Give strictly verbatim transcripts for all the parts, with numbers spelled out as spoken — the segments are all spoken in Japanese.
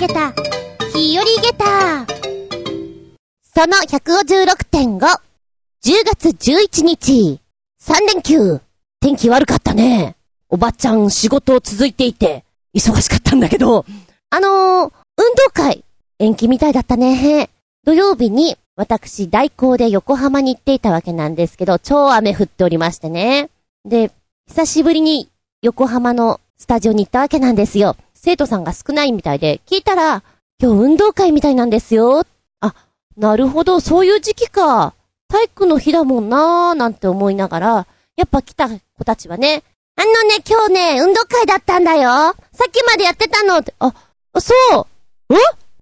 りげた、日和げた。その ひゃくごじゅうろくてんご、 じゅうがつじゅういちにち、さんれんきゅう。天気悪かったね。おばちゃん仕事続いていて忙しかったんだけど、あのー、運動会延期みたいだったね。土曜日に私代行で横浜に行っていたわけなんですけど、超雨降っておりましてね。で、久しぶりに横浜のスタジオに行ったわけなんですよ。生徒さんが少ないみたいで、聞いたら今日運動会みたいなんですよ。あ、なるほど、そういう時期か。体育の日だもんなーなんて思いながら、やっぱ来た子たちはね、あのね、今日ね、運動会だったんだよ。さっきまでやってたのって。あ、そう。え？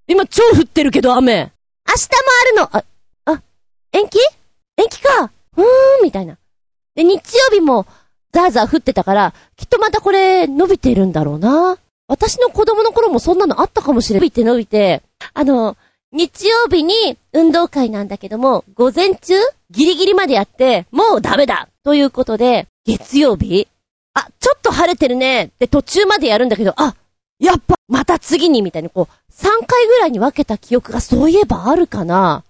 今超降ってるけど雨。明日もあるの。あ、あ、延期？延期か。うーん、みたいな。で、日曜日もザーザー降ってたから、きっとまたこれ伸びてるんだろうな。私の子供の頃もそんなのあったかもしれない。伸びて伸びて、あの、日曜日に運動会なんだけども、午前中ギリギリまでやって、もうダメだということで、月曜日あ、ちょっと晴れてるね。で、途中までやるんだけど、あ、やっぱ、また次に、みたいに、こう、さんかいぐらいに分けた記憶がそういえばあるかな。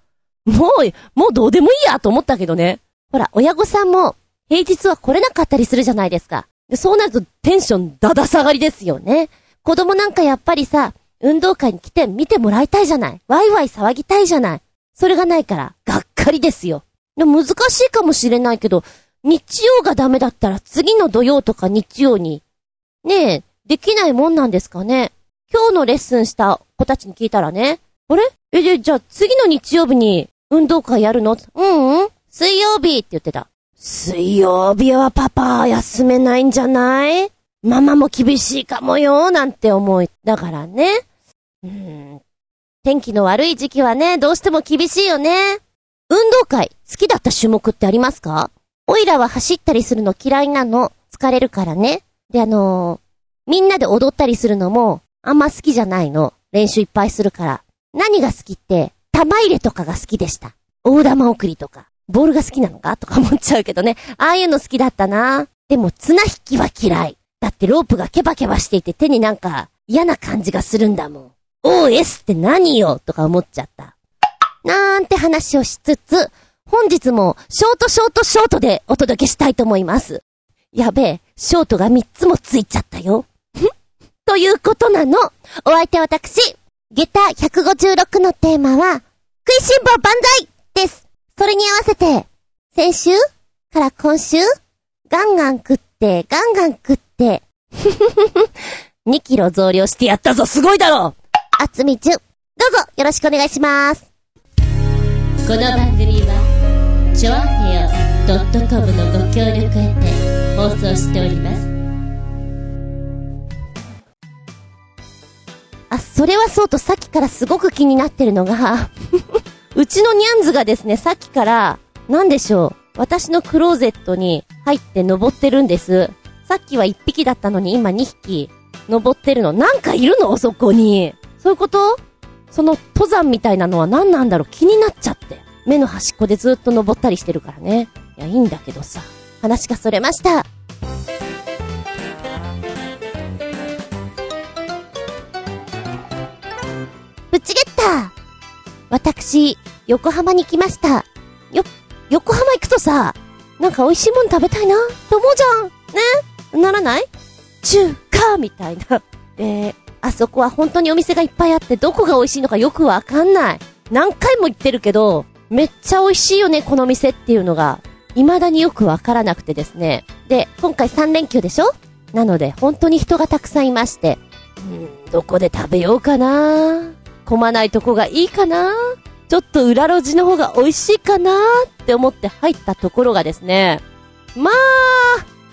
もう、もうどうでもいいやと思ったけどね。ほら、親御さんも、平日は来れなかったりするじゃないですか。で、そうなるとテンションだだ下がりですよね。子供なんかやっぱりさ、運動会に来て見てもらいたいじゃない。ワイワイ騒ぎたいじゃない。それがないから、がっかりですよ。で、難しいかもしれないけど、日曜がダメだったら次の土曜とか日曜にねえできないもんなんですかね。今日のレッスンした子たちに聞いたらね、あれえでじゃあ次の日曜日に運動会やるの？うんうん、水曜日って言ってた。水曜日はパパ休めないんじゃない？ママも厳しいかもよなんて思いだからね。うーん、天気の悪い時期はねどうしても厳しいよね。運動会好きだった種目ってありますか？オイラは走ったりするの嫌いなの。疲れるからね。で、あのー、みんなで踊ったりするのもあんま好きじゃないの。練習いっぱいするから。何が好きって、玉入れとかが好きでした。大玉送りとか。ボールが好きなのかとか思っちゃうけどね。ああいうの好きだったな。でも綱引きは嫌い。だってロープがケバケバしていて手になんか嫌な感じがするんだもん。オーエス って何よとか思っちゃった。なんて話をしつつ、本日もショートショートショートでお届けしたいと思います。やべえ、ショートがみっつもついちゃったよ。ということなの。お相手は私、下駄ひゃくごじゅうろくのテーマは、食いしん坊万歳です。それに合わせて、先週から今週、ガンガン食って、ガンガン食って、にキロ増量してやったぞ、すごいだろ。あつみちゅん、どうぞよろしくお願いします。この番組は、ちょあへよ .com のご協力を得て放送しております。あ、それはそうと、さっきからすごく気になってるのがうちのニャンズがですね、さっきからなんでしょう、私のクローゼットに入って登ってるんです。さっきはいっぴきだったのに今にひき登ってるの。なんかいるのそこに。そういうこと？その登山みたいなのは何なんだろう、気になっちゃって。目の端っこでずっと登ったりしてるからね。いや、いいんだけどさ。話がそれました。ぶちげった。私、横浜に来ました。よ、横浜行くとさ、なんか美味しいもん食べたいな、と思うじゃん。ね？ならない？中華みたいな。で、あそこは本当にお店がいっぱいあって、どこが美味しいのかよくわかんない。何回も行ってるけど、めっちゃ美味しいよねこの店っていうのが未だによくわからなくてですね。で、今回さん連休でしょ。なので本当に人がたくさんいまして、んー、どこで食べようかな、混まないとこがいいかな、ちょっと裏路地の方が美味しいかなって思って入ったところがですね、まあ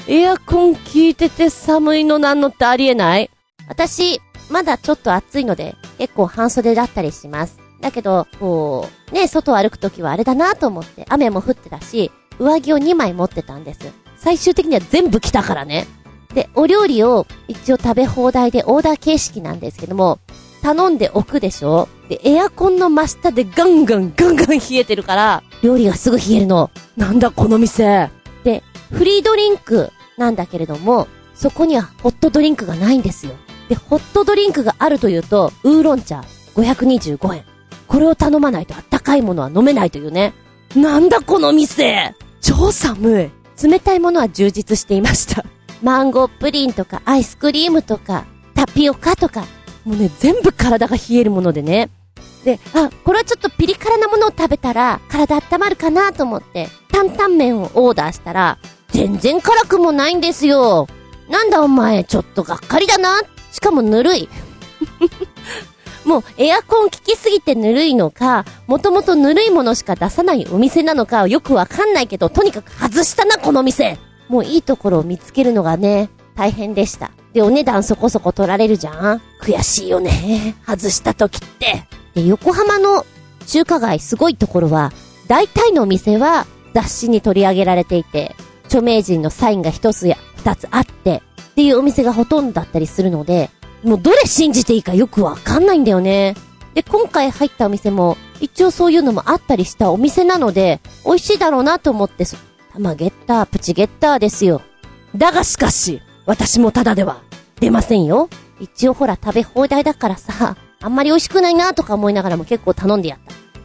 エアコン効いてて寒いのなんのってありえない。私まだちょっと暑いので結構半袖だったりします。だけど、こう、ね、外を歩くときはあれだなと思って、雨も降ってたし、上着をにまい持ってたんです。最終的には全部着たからね。で、お料理を一応食べ放題でオーダー形式なんですけども、頼んでおくでしょ？で、エアコンの真下でガンガンガンガン冷えてるから、料理がすぐ冷えるの。なんだこの店。で、フリードリンクなんだけれども、そこにはホットドリンクがないんですよ。で、ホットドリンクがあるというと、ウーロン茶ごひゃくにじゅうごえん。これを頼まないとあったかいものは飲めないというね。なんだこの店、超寒い。冷たいものは充実していました。マンゴープリンとかアイスクリームとかタピオカとか、もうね、全部体が冷えるものでね。で、あ、これはちょっとピリ辛なものを食べたら体温まるかなと思って担々麺をオーダーしたら、全然辛くもないんですよ。なんだお前、ちょっとがっかりだな。しかもぬるいもうエアコン効きすぎてぬるいのか、もともとぬるいものしか出さないお店なのかよくわかんないけど、とにかく外したなこの店。もういいところを見つけるのがね、大変でした。で、お値段そこそこ取られるじゃん。悔しいよね、外した時って。で、横浜の中華街すごいところは、大体のお店は雑誌に取り上げられていて、著名人のサインが一つや二つあってっていうお店がほとんどだったりするので、もうどれ信じていいかよくわかんないんだよね。で、今回入ったお店も一応そういうのもあったりしたお店なので、美味しいだろうなと思って、玉ゲッター、プチゲッターですよ。だがしかし、私もただでは出ませんよ。一応ほら食べ放題だからさ、あんまり美味しくないなとか思いながらも結構頼んでやっ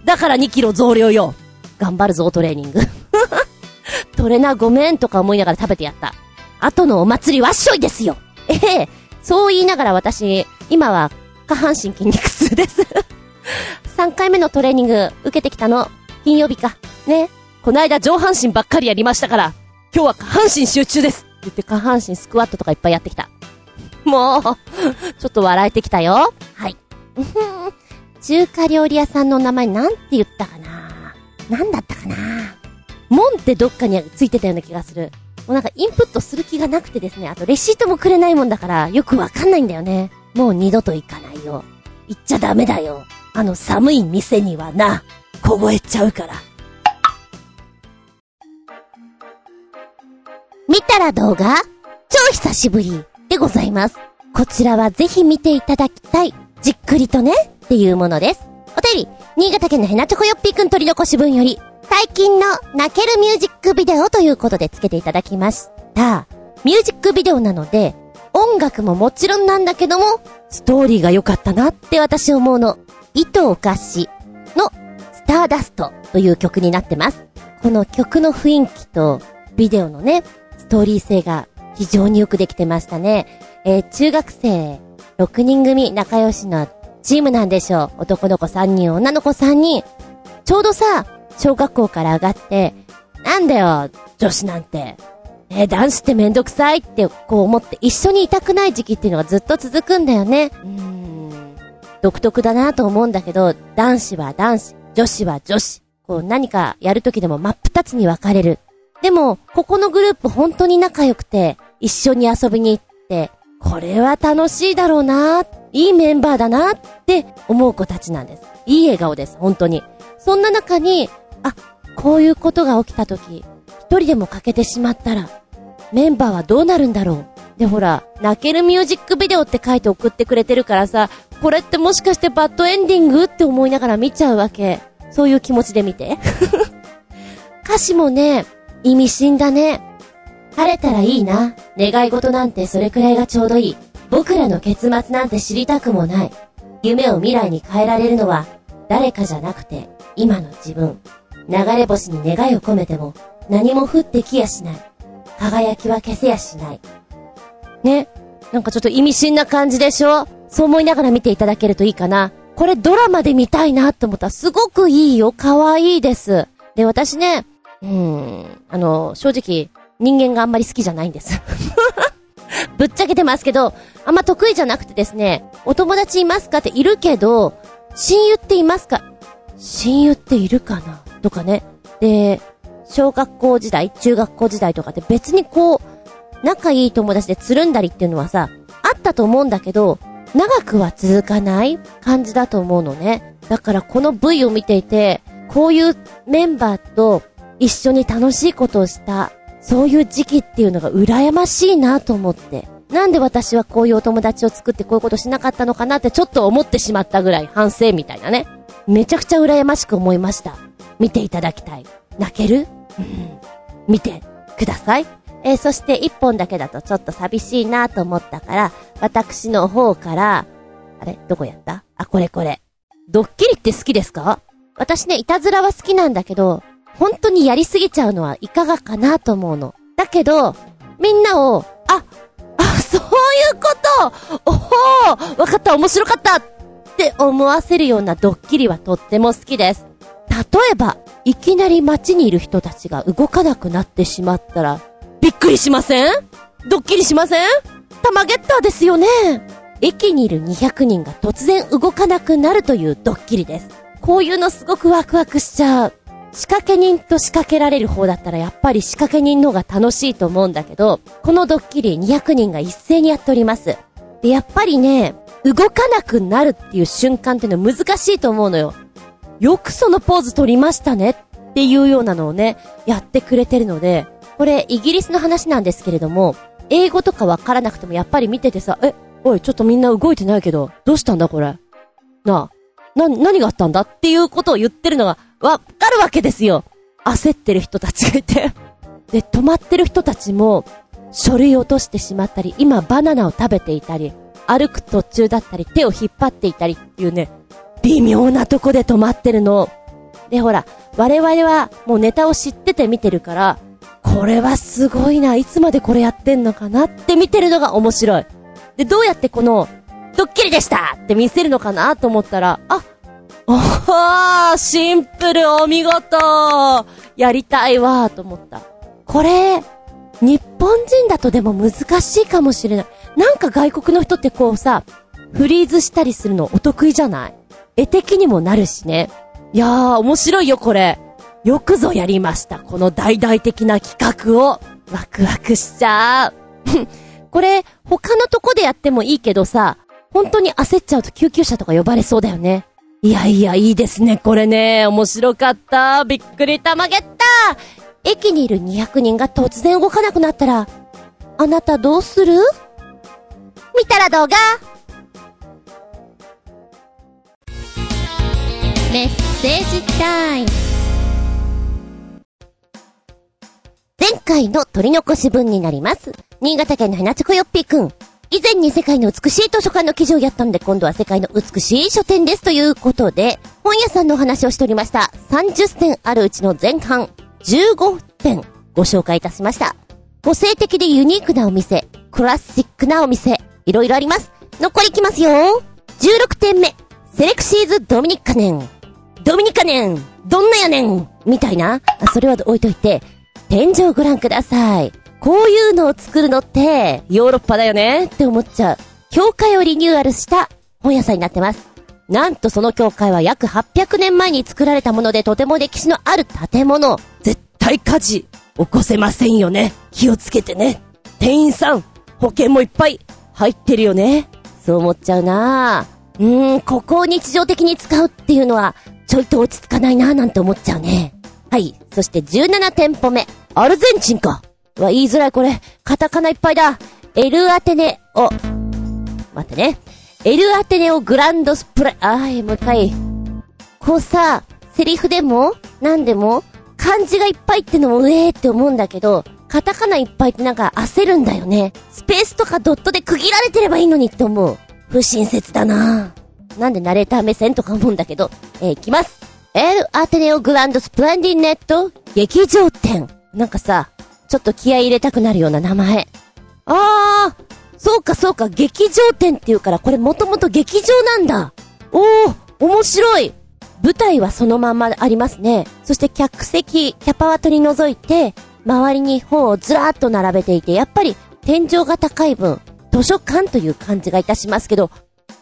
た。だからにキロ増量よ、頑張るぞトレーニングトレなごめんとか思いながら食べてやった。後のお祭りわっしょいですよ。ええー、そう言いながら私、今は下半身筋肉痛ですさんかいめのトレーニング受けてきたの、金曜日かね。こないだ上半身ばっかりやりましたから、今日は下半身集中ですって言って、下半身スクワットとかいっぱいやってきた。もうちょっと笑えてきたよ。はい中華料理屋さんの名前なんて言ったかな、なんだったかな、門ってどっかについてたような気がする。もうなんかインプットする気がなくてですね、あとレシートもくれないもんだからよくわかんないんだよね。もう二度と行かないよ。行っちゃダメだよ、あの寒い店にはな、凍えちゃうから。見たら動画超久しぶりでございます。こちらはぜひ見ていただきたい、じっくりとねっていうものです。お便り、新潟県のヘナチョコヨッピーくん取り残し分より、最近の泣けるミュージックビデオということでつけていただきました。ミュージックビデオなので音楽ももちろんなんだけども、ストーリーが良かったなって私思うの。糸おかしのスターダストという曲になってます。この曲の雰囲気とビデオのね、ストーリー性が非常によくできてましたね。えー、中学生ろくにん組仲良しのチームなんでしょう。男の子さんにん、女の子さんにん。ちょうどさ、小学校から上がって、なんだよ女子なんて、えー、男子ってめんどくさいってこう思って一緒にいたくない時期っていうのがずっと続くんだよね。うーん、独特だなと思うんだけど、男子は男子、女子は女子、こう何かやるときでも真っ二つに分かれる。でもここのグループ本当に仲良くて、一緒に遊びに行って、これは楽しいだろうな、いいメンバーだなって思う子たちなんです。いい笑顔です本当に。そんな中に、あ、こういうことが起きた時、一人でも欠けてしまったらメンバーはどうなるんだろう。で、ほら泣けるミュージックビデオって書いて送ってくれてるからさ、これってもしかしてバッドエンディングって思いながら見ちゃうわけ。そういう気持ちで見て歌詞もね、意味深だね。晴れたらいいな、願い事なんてそれくらいがちょうどいい、僕らの結末なんて知りたくもない、夢を未来に変えられるのは誰かじゃなくて今の自分、流れ星に願いを込めても何も降ってきやしない、輝きは消せやしないね。なんかちょっと意味深な感じでしょ。そう思いながら見ていただけるといいかな。これドラマで見たいなと思ったらすごくいいよ、可愛いです。で、私ね、うーん、あの、正直、人間があんまり好きじゃないんです。ぶっちゃけてますけど、あんま得意じゃなくてですね、お友達いますかって、いるけど、親友っていますか、親友っているかなとかね。で、小学校時代、中学校時代とかって別にこう、仲いい友達でつるんだりっていうのはさ、あったと思うんだけど、長くは続かない感じだと思うのね。だからこの ブイ を見ていて、こういうメンバーと、一緒に楽しいことをした、そういう時期っていうのが羨ましいなと思って。なんで私はこういうお友達を作ってこういうことしなかったのかなってちょっと思ってしまったぐらい反省みたいなね。めちゃくちゃ羨ましく思いました。見ていただきたい。泣ける？うん。見てください。えー、そして一本だけだとちょっと寂しいなと思ったから、私の方から、あれどこやったあ、これこれ。ドッキリって好きですか？私ね、いたずらは好きなんだけど、本当にやりすぎちゃうのはいかがかなと思うの。だけど、みんなを、あ、あ、そういうことおほーわかった面白かったって思わせるようなドッキリはとっても好きです。例えば、いきなり街にいる人たちが動かなくなってしまったら、びっくりしません？ドッキリしません？タマゲッターですよね。駅にいるにひゃくにんが突然動かなくなるというドッキリです。こういうのすごくワクワクしちゃう。仕掛け人と仕掛けられる方だったらやっぱり仕掛け人の方が楽しいと思うんだけど、このドッキリにひゃくにんが一斉にやっております。で、やっぱりね、動かなくなるっていう瞬間っていうのは難しいと思うのよ。よくそのポーズ取りましたねっていうようなのをね、やってくれてるので、これイギリスの話なんですけれども、英語とかわからなくてもやっぱり見ててさ、え、おいちょっとみんな動いてないけど、どうしたんだこれ、なあ、な、何があったんだっていうことを言ってるのがわかるわけですよ。焦ってる人たちがいてで、止まってる人たちも書類落としてしまったり、今バナナを食べていたり、歩く途中だったり、手を引っ張っていたりっていうね、微妙なとこで止まってるので、ほら我々はもうネタを知ってて見てるから、これはすごいな、いつまでこれやってんのかなって見てるのが面白い。で、どうやってこのドッキリでしたって見せるのかなと思ったら、あ、おー、シンプル、お見事、やりたいわーと思った。これ日本人だとでも難しいかもしれない。なんか外国の人ってこうさ、フリーズしたりするのお得意じゃない？絵的にもなるしね。いやー、面白いよこれ。よくぞやりました、この大々的な企画を。ワクワクしちゃうこれ他のとこでやってもいいけどさ、本当に焦っちゃうと救急車とか呼ばれそうだよね。いやいや、いいですねこれね、面白かった、びっくりたまげった。駅にいるにひゃくにんが突然動かなくなったら、あなたどうする？見たら動画。メッセージタイム。前回の取り残し分になります。新潟県のヘナチョコヨッピーくん、以前に世界の美しい図書館の記事をやったので、今度は世界の美しい書店ですということで、本屋さんのお話をしておりました。さんじゅってんあるうちの前半じゅうごてんご紹介いたしました。個性的でユニークなお店、クラシックなお店、いろいろあります。残りきますよ。じゅうろくてんめ、セレクシーズドミニカネン。ドミニカネンどんなやねんみたいな、それは置いといて、天井をご覧ください。こういうのを作るのってヨーロッパだよねって思っちゃう。教会をリニューアルした本屋さんになってます。なんとその教会は約はっぴゃくねんまえに作られたもので、とても歴史のある建物。絶対火事起こせませんよね、気をつけてね。店員さん保険もいっぱい入ってるよね。そう思っちゃうなぁ。うーん、ここを日常的に使うっていうのはちょいと落ち着かないなぁなんて思っちゃうね。はい。そしてじゅうななてんぽめ。アルゼンチンか。うわ、言いづらいこれ。カタカナいっぱいだ。エルアテネオ。待ってね。エルアテネオグランドスプライ、あー、もう一回。こうさ、セリフでも、なんでも、漢字がいっぱいってのもうえーって思うんだけど、カタカナいっぱいってなんか焦るんだよね。スペースとかドットで区切られてればいいのにって思う。不親切だなぁ。なんでナレーター目線とか思うんだけど。えー、いきます。エル・アテネオ・グランド・スプランディネット劇場店。なんかさ、ちょっと気合い入れたくなるような名前。あー、そうかそうか、劇場店っていうから、これもともと劇場なんだ。おー、面白い。舞台はそのまんまありますね。そして客席、キャパは取り除いて、周りに本をずらーっと並べていて、やっぱり天井が高い分、図書館という感じがいたしますけど、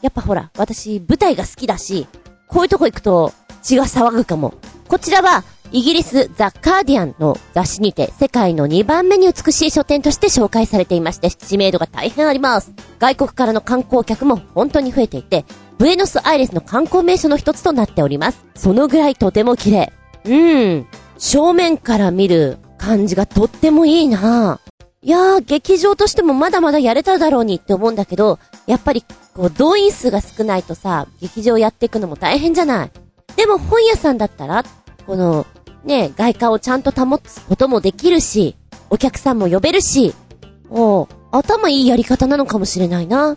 やっぱほら、私舞台が好きだし、こういうとこ行くと血が騒ぐかも。こちらはイギリスザ・カーディアンの雑誌にて世界のにばんめに美しい書店として紹介されていまして、知名度が大変あります。外国からの観光客も本当に増えていて、ブエノスアイレスの観光名所の一つとなっております。そのぐらいとても綺麗。うーん、正面から見る感じがとってもいいな。いやー、劇場としてもまだまだやれただろうにって思うんだけど、やっぱりこう動員数が少ないとさ、劇場やっていくのも大変じゃない。でも本屋さんだったら、このね、外観をちゃんと保つこともできるし、お客さんも呼べるし、お頭いいやり方なのかもしれないな。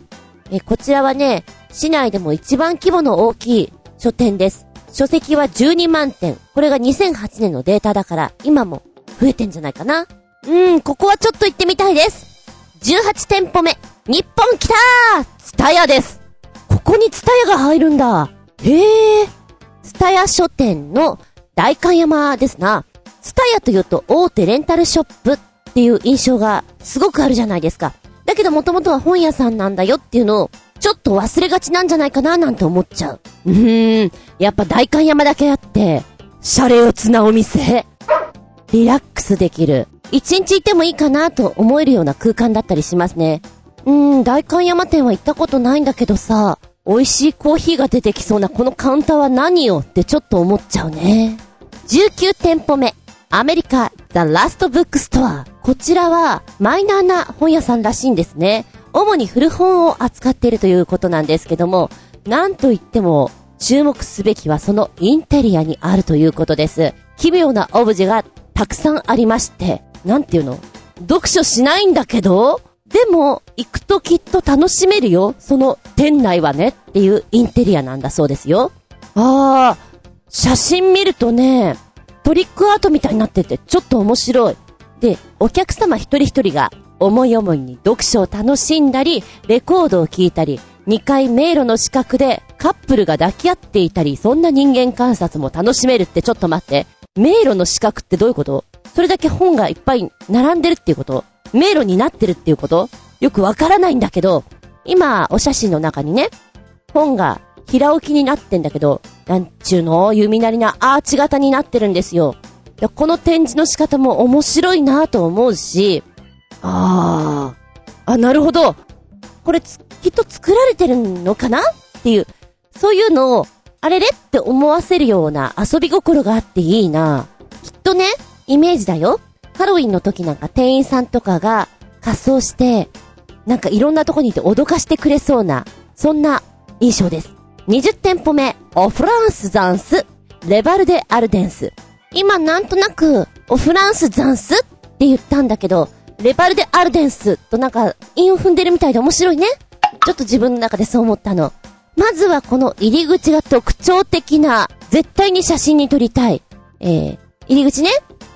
え、こちらはね、市内でも一番規模の大きい書店です。書籍はじゅうにまんてん。これがにせんはちねんのデータだから、今も増えてんじゃないかな。うーん、ここはちょっと行ってみたいです。じゅうはちてんぽめ、日本来たー！ツタヤです。ここにツタヤが入るんだ。へー。ツタヤ書店の代官山ですな。ツタヤというと大手レンタルショップっていう印象がすごくあるじゃないですか。だけどもともとは本屋さんなんだよっていうのをちょっと忘れがちなんじゃないかななんて思っちゃう。うーん、やっぱ代官山だけあってシャレオツなお店、リラックスできる、一日いてもいいかなと思えるような空間だったりしますね。うーん、代官山店は行ったことないんだけどさ、美味しいコーヒーが出てきそうなこのカウンターは何よってちょっと思っちゃうね。じゅうきゅうてんぽめ、アメリカザ・ラストブックストア。こちらはマイナーな本屋さんらしいんですね。主に古本を扱っているということなんですけども、なんといっても注目すべきはそのインテリアにあるということです。奇妙なオブジェがたくさんありまして、なんていうの、読書しないんだけどでも行くときっと楽しめるよ、その店内はねっていうインテリアなんだそうですよ。あー、写真見るとね、トリックアートみたいになっててちょっと面白い。で、お客様一人一人が思い思いに読書を楽しんだり、レコードを聴いたり、にかい迷路の近くでカップルが抱き合っていたり、そんな人間観察も楽しめるって、ちょっと待って、迷路の近くってどういうこと？それだけ本がいっぱい並んでるっていうこと？迷路になってるっていうこと？よくわからないんだけど、今お写真の中にね、本が平置きになってんだけど、なんちゅうの、弓なりなアーチ型になってるんですよ。この展示の仕方も面白いなぁと思うし、あー、あ、なるほど、これつきっと作られてるのかなっていう、そういうのをあれれって思わせるような遊び心があっていいなぁ。きっとね、イメージだよ、ハロウィンの時なんか店員さんとかが仮装してなんかいろんなとこにいて脅かしてくれそうな、そんな印象です。にじゅってんぽめ、オフランスザンス、レバルデアルデンス。今なんとなくオフランスザンスって言ったんだけど、レバルデアルデンスとなんか韻を踏んでるみたいで面白いね。ちょっと自分の中でそう思ったの。まずはこの入り口が特徴的な、絶対に写真に撮りたい、えー、入り口ね。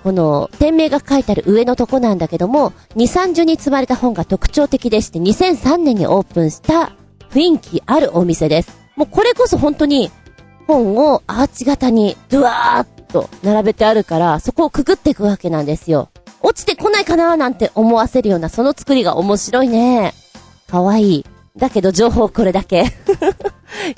この店名が書いてある上のとこなんだけども、にじゅうさんじゅうに積まれた本が特徴的でして、にせんさんねんにオープンした雰囲気あるお店です。もうこれこそ本当に本をアーチ型にドワーッと並べてあるから、そこをくぐっていくわけなんですよ。落ちてこないかなーなんて思わせるようなその作りが面白いね。かわいい。だけど情報これだけ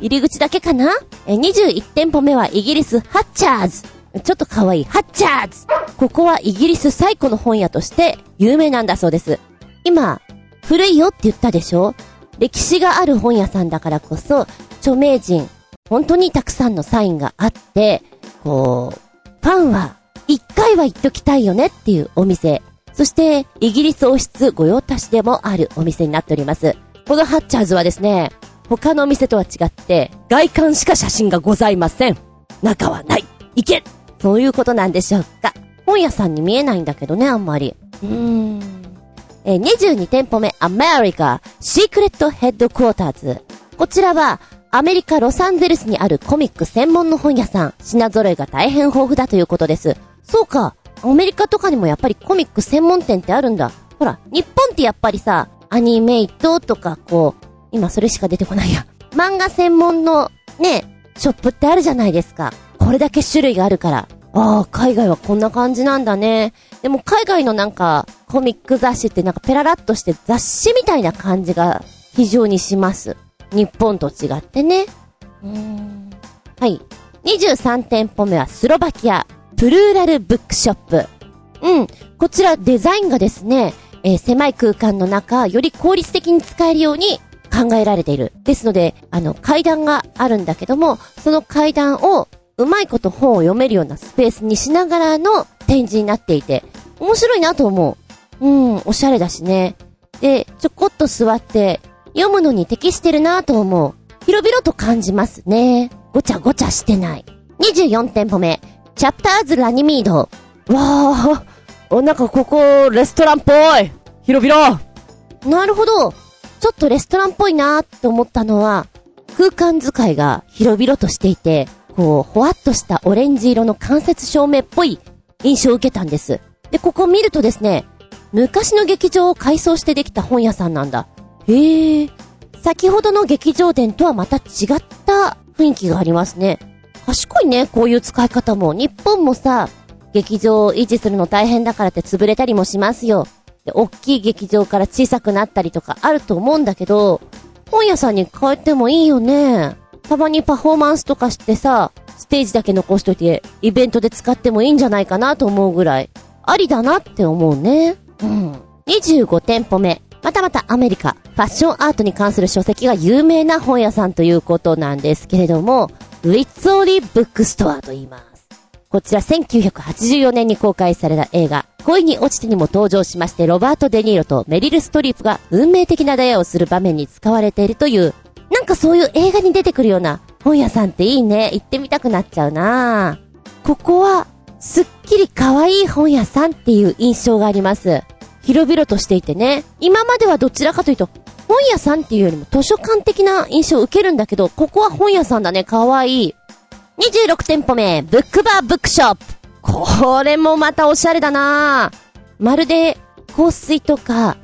入り口だけかな。え、にじゅういってんぽめはイギリスハッチャーズ。ちょっとかわいい、ハッチャーズ。ここはイギリス最古の本屋として有名なんだそうです。今古いよって言ったでしょ。歴史がある本屋さんだからこそ、著名人本当にたくさんのサインがあって、こうファンは一回は行っときたいよねっていうお店。そしてイギリス王室御用達でもあるお店になっております。このハッチャーズはですね、他のお店とは違って外観しか写真がございません。中はない、行け、そういうことなんでしょうか。本屋さんに見えないんだけどね、あんまり。うーん。え、にじゅうにてんぽめ、アメリカシークレットヘッドクォーターズ。こちらはアメリカロサンゼルスにあるコミック専門の本屋さん。品揃えが大変豊富だということです。そうか、アメリカとかにもやっぱりコミック専門店ってあるんだ。ほら、日本ってやっぱりさ、アニメイトとか、こう今それしか出てこないや、漫画専門のねショップってあるじゃないですか。これだけ種類があるから、ああ、海外はこんな感じなんだね。でも海外のなんかコミック雑誌ってなんかペララッとして雑誌みたいな感じが非常にします、日本と違ってね。うーん、はい。にじゅうさんてんぽめはスロバキアプルーラルブックショップ。うん、こちらデザインがですね、えー、狭い空間の中より効率的に使えるように考えられている。ですので、あの階段があるんだけども、その階段をうまいこと本を読めるようなスペースにしながらの展示になっていて、面白いなと思う。うん、おしゃれだしね。で、ちょこっと座って読むのに適してるなと思う。広々と感じますね。ごちゃごちゃしてない。にじゅうよんてんぽめ、チャプターズラニミード。わー、お、なんかここレストランっぽい。広々。なるほど。ちょっとレストランっぽいなーって思ったのは、空間使いが広々としていて、こうほわっとしたオレンジ色の間接照明っぽい印象を受けたんです。で、ここ見るとですね、昔の劇場を改装してできた本屋さんなんだ。へえ。先ほどの劇場店とはまた違った雰囲気がありますね。賢いね、こういう使い方も。日本もさ、劇場を維持するの大変だからって潰れたりもしますよ。で、大きい劇場から小さくなったりとかあると思うんだけど、本屋さんに変えてもいいよね。たまにパフォーマンスとかしてさ、ステージだけ残しといてイベントで使ってもいいんじゃないかなと思うぐらいありだなって思うね。うん。にじゅうごてんぽめ、またまたアメリカファッションアートに関する書籍が有名な本屋さんということなんですけれども、ウィッツオリーブックストアと言います。こちらせんきゅうひゃくはちじゅうよねんに公開された映画恋に落ちてにも登場しまして、ロバート・デ・ニーロとメリル・ストリープが運命的な出会いをする場面に使われているという、なんかそういう映画に出てくるような本屋さんっていいね。行ってみたくなっちゃうな。ここはすっきり可愛い本屋さんっていう印象があります。広々としていてね、今まではどちらかというと本屋さんっていうよりも図書館的な印象を受けるんだけど、ここは本屋さんだね。可愛い。にじゅうろくてんぽめ、ブックバーブックショップ。これもまたおしゃれだな。まるで香水とか、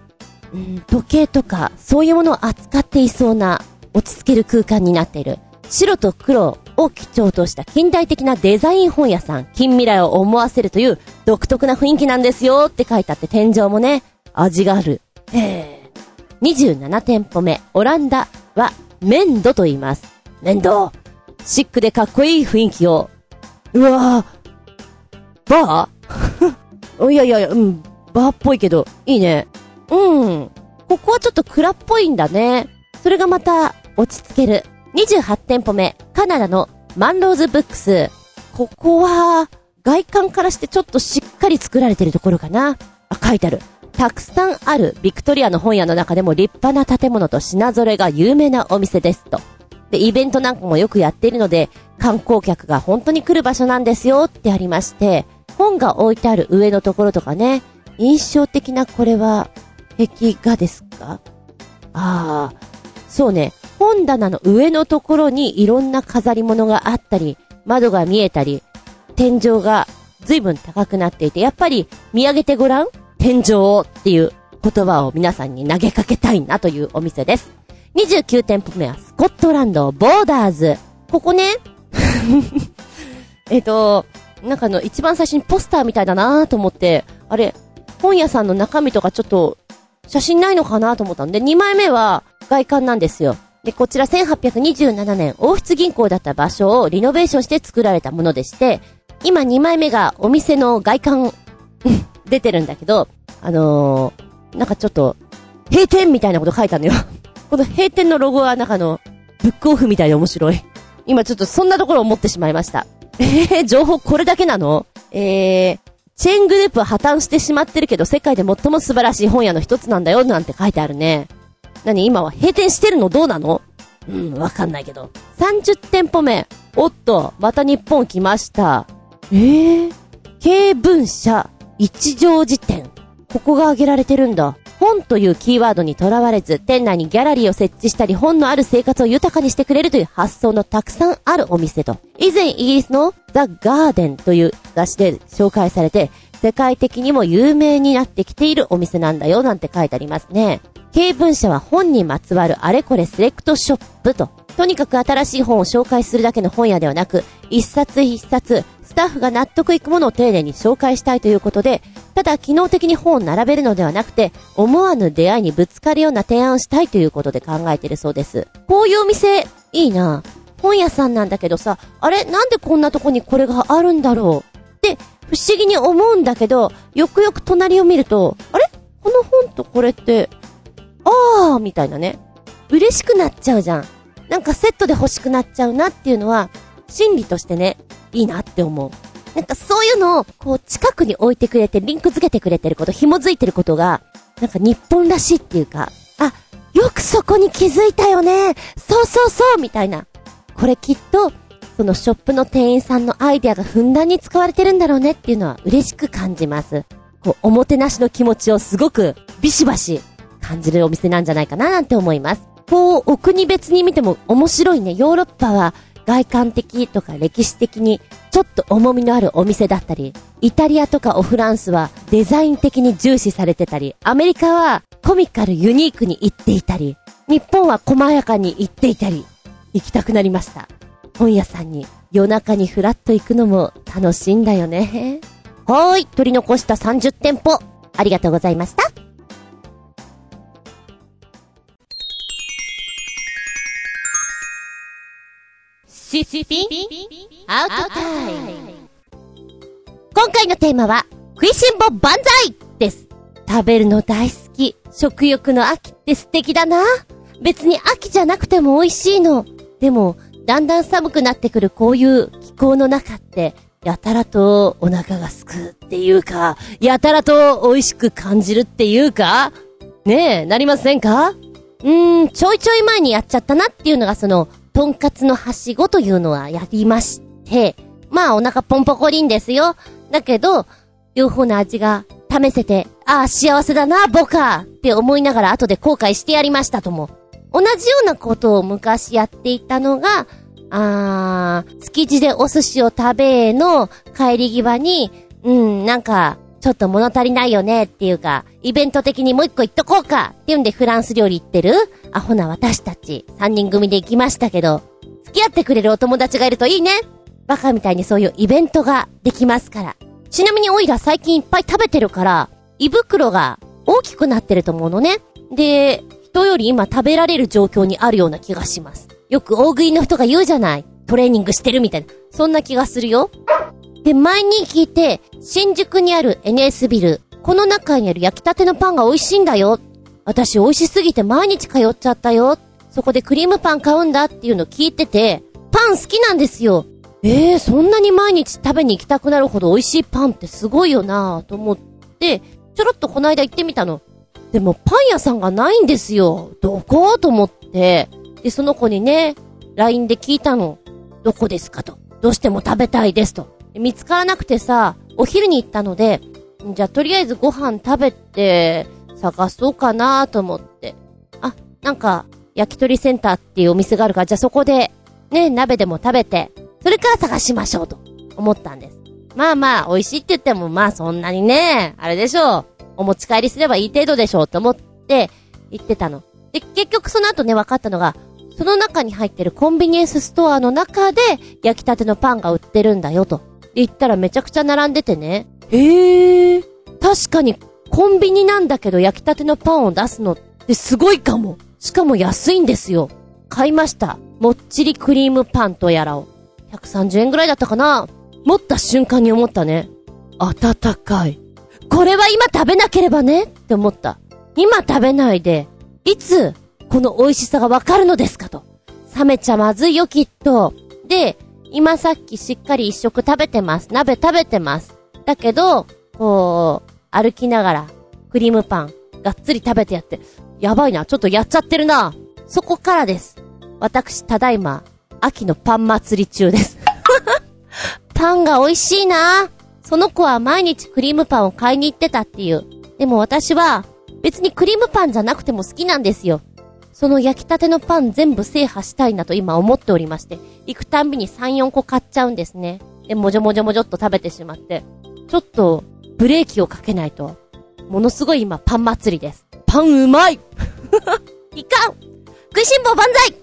うん、時計とかそういうものを扱っていそうな、落ち着ける空間になっている。白と黒を基調とした近代的なデザイン本屋さん、近未来を思わせるという独特な雰囲気なんですよって書いてあって、天井もね、味がある。へー。にじゅうななてんぽめ、オランダはメンドと言います。メンド、シックでかっこいい雰囲気を。うわー、バーいやいやいや、うん、バーっぽいけどいいね。うん、ここはちょっと暗っぽいんだね。それがまた落ち着ける。にじゅうはちてんぽめ、カナダのマンローズブックス。ここは外観からしてちょっとしっかり作られてるところかな。あ、書いてある。たくさんあるビクトリアの本屋の中でも立派な建物と品揃えが有名なお店ですと。で、イベントなんかもよくやっているので観光客が本当に来る場所なんですよってありまして、本が置いてある上のところとかね、印象的な。これは壁画ですか。ああ、そうね。本棚の上のところにいろんな飾り物があったり、窓が見えたり、天井が随分高くなっていて、やっぱり見上げてごらん、天井をっていう言葉を皆さんに投げかけたいなというお店です。にじゅうきゅうてんぽめはスコットランドボーダーズ。ここねえっとなんかの一番最初にポスターみたいだなと思って、あれ、本屋さんの中身とかちょっと写真ないのかなと思ったんで、にまいめは外観なんですよ。で、こちらせんはっぴゃくにじゅうななねん王室銀行だった場所をリノベーションして作られたものでして、今にまいめがお店の外観出てるんだけど、あのー、なんかちょっと閉店みたいなこと書いたのよこの閉店のロゴはなんかのブックオフみたいで面白い。今ちょっとそんなところを思ってしまいましたえー、情報これだけなの。えーチェーングループは破綻してしまってるけど、世界で最も素晴らしい本屋の一つなんだよなんて書いてあるね。何、今は閉店してるの？どうなの？うん、わかんないけど。さんじゅってんぽめ。おっと、また日本来ました。えー、軽文社一条辞典。ここが挙げられてるんだ。本というキーワードにとらわれず、店内にギャラリーを設置したり、本のある生活を豊かにしてくれるという発想のたくさんあるお店と。以前イギリスのザ・ガーデンという雑誌で紹介されて、世界的にも有名になってきているお店なんだよなんて書いてありますね。軽文社は本にまつわるあれこれセレクトショップと。とにかく新しい本を紹介するだけの本屋ではなく、一冊一冊スタッフが納得いくものを丁寧に紹介したいということで、ただ機能的に本を並べるのではなくて、思わぬ出会いにぶつかるような提案をしたいということで考えているそうです。こういうお店いいな。本屋さんなんだけどさ、あれ、なんでこんなとこにこれがあるんだろうって不思議に思うんだけど、よくよく隣を見ると、あれ、この本とこれってあーみたいなね、嬉しくなっちゃうじゃん。なんかセットで欲しくなっちゃうなっていうのは心理としてね、いいなって思う。なんかそういうのをこう近くに置いてくれて、リンク付けてくれてること、紐づいてることがなんか日本らしいっていうか、あ、よくそこに気づいたよね、そうそうそうみたいな。これきっとそのショップの店員さんのアイデアがふんだんに使われてるんだろうねっていうのは嬉しく感じます。こうおもてなしの気持ちをすごくビシバシ感じるお店なんじゃないかななんて思います。こうお国別に見ても面白いね。ヨーロッパは外観的とか歴史的にちょっと重みのあるお店だったり、イタリアとかオフランスはデザイン的に重視されてたり、アメリカはコミカルユニークに行っていたり、日本は細やかに行っていたり、行きたくなりました。本屋さんに夜中にフラッと行くのも楽しいんだよね。はーい、取り残したさんじゅってんぽありがとうございました。シシピンアウトタイム。今回のテーマは食いしん坊万歳です。食べるの大好き、食欲の秋って素敵だな。別に秋じゃなくても美味しいの。でもだんだん寒くなってくるこういう気候の中ってやたらとお腹がすくっていうか、やたらと美味しく感じるっていうかねえ、なりませんか？うーん、ちょいちょい前にやっちゃったなっていうのがそのとんかつのはしごというのはやりまして、まあお腹ポンポコリンですよ。だけど、両方の味が試せて、ああ幸せだな、ボカって思いながら後で後悔してやりましたとも。同じようなことを昔やっていたのが、あー、築地でお寿司を食べの帰り際に、うん、なんか、ちょっと物足りないよねっていうか、イベント的にもう一個行っとこうかっていうんでフランス料理行ってるアホな私たちさんにん組で行きましたけど、付き合ってくれるお友達がいるといいね。バカみたいにそういうイベントができますから。ちなみにオイラ最近いっぱい食べてるから胃袋が大きくなってると思うのね。で、人より今食べられる状況にあるような気がします。よく大食いの人が言うじゃない、トレーニングしてるみたいな、そんな気がするよ。で、前に聞いて新宿にある エヌエス ビル、この中にある焼きたてのパンが美味しいんだよ。私美味しすぎて毎日通っちゃったよ。そこでクリームパン買うんだっていうの聞いてて、パン好きなんですよ。えー、そんなに毎日食べに行きたくなるほど美味しいパンってすごいよなぁと思って、ちょろっとこの間行ってみたの。でもパン屋さんがないんですよ。どこと思って。で、その子にね、ライン で聞いたの。どこですかと。どうしても食べたいですと。見つからなくてさ、お昼に行ったので、じゃあとりあえずご飯食べて探そうかなと思って。あ、なんか焼き鳥センターっていうお店があるから、じゃあそこでね、鍋でも食べて、それから探しましょうと思ったんです。まあまあ美味しいって言ってもまあそんなにね、あれでしょう。お持ち帰りすればいい程度でしょうと思って行ってたの。で、結局その後ね、分かったのが、その中に入ってるコンビニエンスストアの中で焼きたてのパンが売ってるんだよと。で、行ったらめちゃくちゃ並んでてね。えー、確かにコンビニなんだけど焼きたてのパンを出すのってすごいかも。しかも安いんですよ。買いました。もっちりクリームパンとやらを。ひゃくさんじゅうえんぐらいだったかな。持った瞬間に思ったね。温かい。これは今食べなければねって思った。今食べないで、いつこの美味しさがわかるのですかと。冷めちゃまずいよきっと。で、今さっきしっかり一食食べてます。鍋食べてます。だけど、こう、歩きながら、クリームパン、がっつり食べてやって、やばいな、ちょっとやっちゃってるな。そこからです。私、ただいま、秋のパン祭り中です。パンが美味しいな。その子は毎日クリームパンを買いに行ってたっていう。でも私は、別にクリームパンじゃなくても好きなんですよ。その焼きたてのパン全部制覇したいなと今思っておりまして、行くたんびにさん、よんこ買っちゃうんですね。で、もじょもじょもじょっと食べてしまって、ちょっとブレーキをかけないと、ものすごい今パン祭りです。パンうまいいかん、食いしん坊万歳。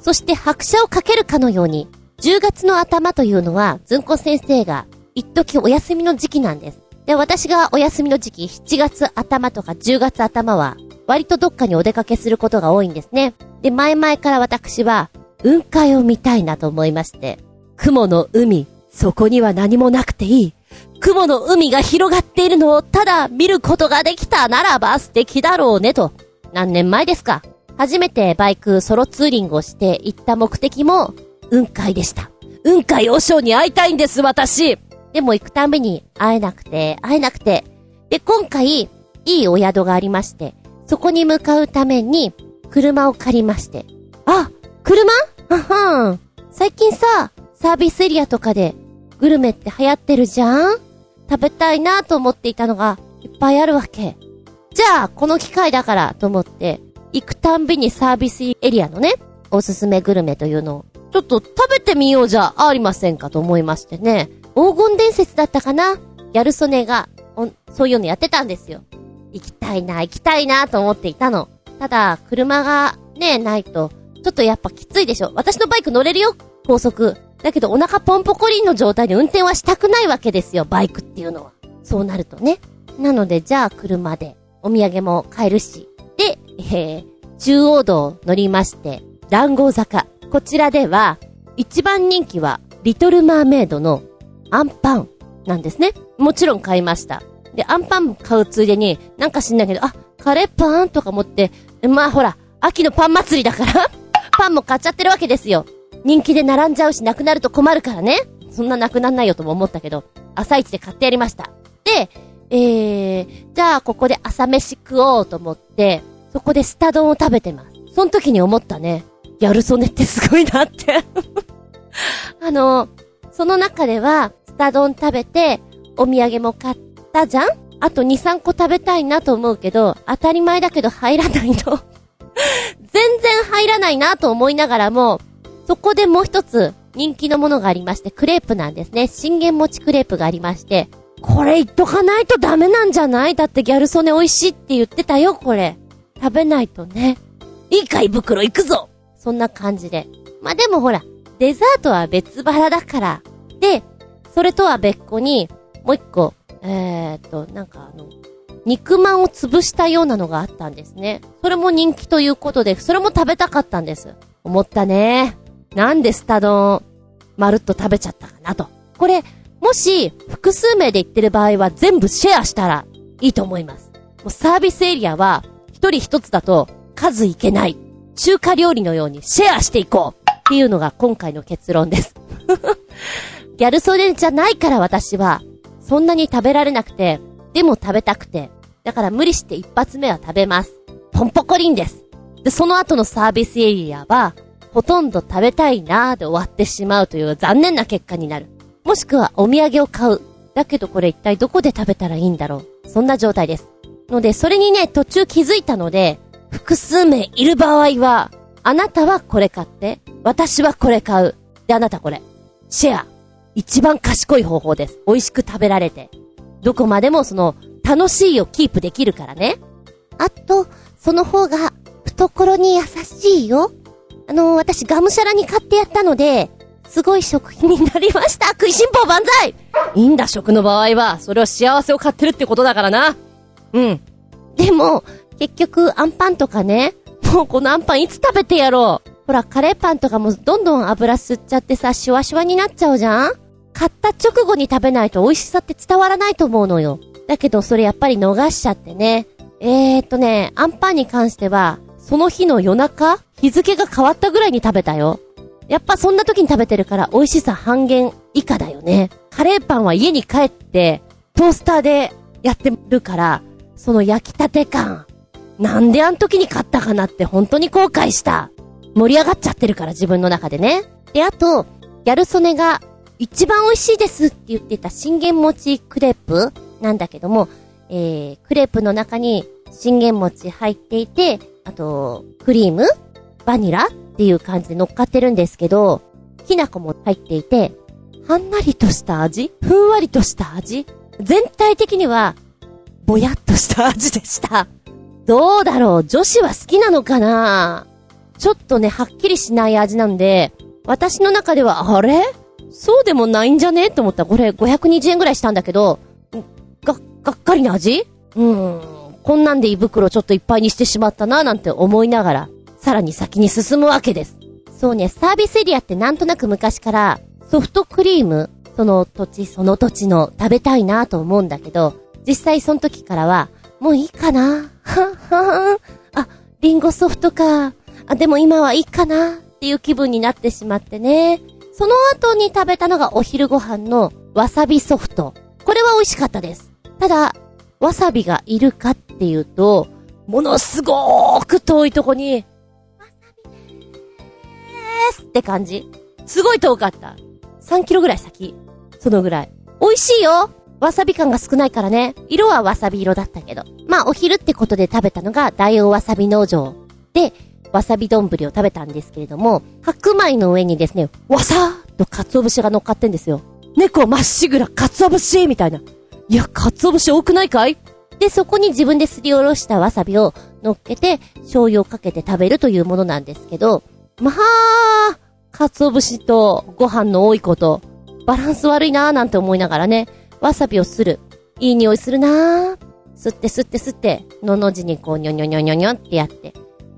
そして拍車をかけるかのように、じゅうがつの頭というのは、ずんこ先生が一時お休みの時期なんです。で、私がお休みの時期、しちがつあたまとかじゅうがつあたまは、割とどっかにお出かけすることが多いんですね。で、前々から私は雲海を見たいなと思いまして、雲の海、そこには何もなくていい、雲の海が広がっているのをただ見ることができたならば素敵だろうねと。何年前ですか、初めてバイクソロツーリングをして行った目的も雲海でした。雲海和尚に会いたいんです私。でも行くたびに会えなくて会えなくて、で今回いいお宿がありまして、そこに向かうために車を借りまして。あ、車？あはん。最近さ、サービスエリアとかでグルメって流行ってるじゃん？食べたいなと思っていたのがいっぱいあるわけ。じゃあこの機会だからと思って行くたんびにサービスエリアのねおすすめグルメというのをちょっと食べてみようじゃありませんかと思いましてね、黄金伝説だったかな、ギャル曽根がそういうのやってたんですよ。行きたいな行きたいなと思っていたの。ただ車がねないとちょっとやっぱきついでしょ。私のバイク乗れるよ高速だけど、お腹ポンポコリンの状態で運転はしたくないわけですよ、バイクっていうのは。そうなるとね。なのでじゃあ車でお土産も買えるしで、えー、中央道を乗りまして談合坂、こちらでは一番人気はリトルマーメイドのアンパンなんですね。もちろん買いました。でアンパン買うついでになんか知んないけど、あカレーパンとか持って、まあほら秋のパン祭りだからパンも買っちゃってるわけですよ。人気で並んじゃうしなくなると困るからね。そんななくなんないよとも思ったけど朝一で買ってやりました。でえー、じゃあここで朝飯食おうと思ってそこでスタ丼を食べてます。その時に思ったね、ギャル曽根ってすごいなってあのその中ではスタ丼食べてお土産も買ったじゃん。あと にさんこ食べたいなと思うけど当たり前だけど入らないと全然入らないなと思いながらも、そこでもう一つ人気のものがありまして、クレープなんですね。信玄餅クレープがありまして、これ言っとかないとダメなんじゃない？だってギャル曽根美味しいって言ってたよ。これ食べないとね。いいか胃袋行くぞ、そんな感じで。まあ、でもほらデザートは別腹だから。でそれとは別個にもう一個えーっとなんかあの肉まんを潰したようなのがあったんですね。それも人気ということでそれも食べたかったんです。思ったね、なんでスタ丼まるっと食べちゃったかなと。これもし複数名で行ってる場合は全部シェアしたらいいと思います。もうサービスエリアは一人一つだと数いけない、中華料理のようにシェアしていこうっていうのが今回の結論ですギャル曽根じゃないから私はそんなに食べられなくて、でも食べたくて、だから無理して一発目は食べます。ポンポコリンです。でその後のサービスエリアはほとんど食べたいなーで終わってしまうという残念な結果になる。もしくはお土産を買う。だけどこれ一体どこで食べたらいいんだろう。そんな状態です。のでそれにね途中気づいたので、複数名いる場合はあなたはこれ買って、私はこれ買う。であなたこれ。シェア。一番賢い方法です。美味しく食べられて。どこまでもその楽しいをキープできるからね。あとその方が懐に優しいよ。あのー、私がむしゃらに買ってやったので。すごい食品になりました。食いしん坊万歳。いいんだ食の場合は、それは幸せを買ってるってことだからな。うん。でも結局あんパンとかね、もうこのあんパンいつ食べてやろう。ほらカレーパンとかもどんどん油吸っちゃってさ、シュワシュワになっちゃうじゃん。買った直後に食べないと美味しさって伝わらないと思うのよ。だけどそれやっぱり逃しちゃってね。えーっとねあんパンに関してはその日の夜中、日付が変わったぐらいに食べたよ。やっぱそんな時に食べてるから美味しさ半減以下だよね。カレーパンは家に帰ってトースターでやってるから、その焼きたて感、なんであの時に買ったかなって本当に後悔した。盛り上がっちゃってるから自分の中でね。であとギャル曽根が一番美味しいですって言ってた信玄餅クレープなんだけども、えー、クレープの中に信玄餅入っていて、あとクリームバニラっていう感じで乗っかってるんですけど、きな粉も入っていて、はんなりとした味、ふんわりとした味、全体的にはぼやっとした味でしたどうだろう、女子は好きなのかな。ちょっとねはっきりしない味なんで、私の中ではあれそうでもないんじゃねと思った。これごひゃくにじゅうえんぐらいしたんだけど、が、がっかりな味。うーん、こんなんで胃袋ちょっといっぱいにしてしまったななんて思いながらさらに先に進むわけです。そうね、サービスエリアってなんとなく昔からソフトクリーム、その土地その土地の食べたいなと思うんだけど、実際その時からはもういいかなあ、リンゴソフトかあ、でも今はいいかなっていう気分になってしまってね。その後に食べたのがお昼ご飯のわさびソフト。これは美味しかったです。ただわさびがいるかっていうと、ものすごーく遠いとこにって感じ。すごい遠かった。さんキロぐらい先。そのぐらい。美味しいよ。わさび感が少ないからね。色はわさび色だったけど。まあお昼ってことで食べたのが大王わさび農場でわさび丼を食べたんですけれども、白米の上にですね、わさーっと鰹節が乗っかってんですよ。猫まっしぐら鰹節みたいな。いや鰹節多くないかい？でそこに自分ですりおろしたわさびを乗っけて醤油をかけて食べるというものなんですけど、まあ鰹節とご飯の多いことバランス悪いなーなんて思いながらね、わさびをする。いい匂いするなー。吸って吸って吸ってのの字にこうニョニョニョニョニョってやって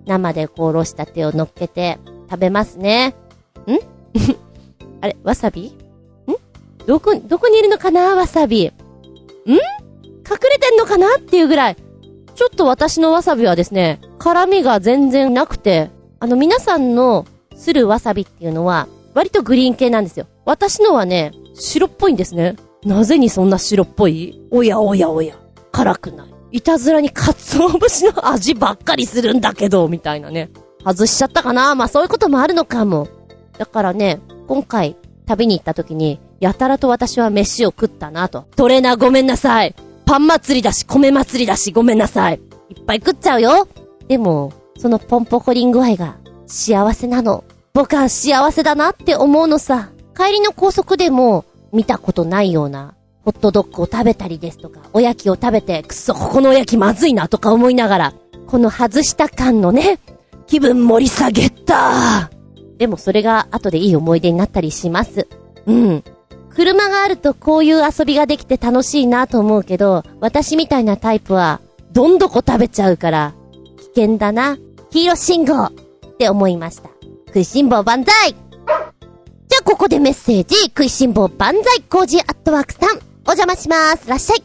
生でこうおろした手を乗っけて食べますね。ん？あれわさび？ん？どこどこにいるのかなわさび。ん？隠れてんのかなっていうぐらい、ちょっと私のわさびはですね、辛みが全然なくて、あの皆さんのするわさびっていうのは割とグリーン系なんですよ。私のはね、白っぽいんですね。なぜにそんな白っぽい？おやおやおや、辛くない。いたずらに鰹節の味ばっかりするんだけどみたいなね。外しちゃったかな。まあそういうこともあるのかも。だからね、今回旅に行った時にやたらと私は飯を食ったなと。トレーナーごめんなさい。パン祭りだし米祭りだしごめんなさい。いっぱい食っちゃうよ。でもそのポンポコリン具合が幸せなの。僕は幸せだなって思うのさ。帰りの高速でも見たことないようなホットドッグを食べたりですとか、おやきを食べて、くそここのおやきまずいなとか思いながら、この外した感のね、気分盛り下げた。でもそれが後でいい思い出になったりします。うん車があるとこういう遊びができて楽しいなと思うけど、私みたいなタイプはどんどこ食べちゃうから危険だな。黄色信号って思いました。食いしん坊万歳。じゃあここでメッセージ。食いしん坊万歳コージーアットワークさん、お邪魔します。らっしゃい。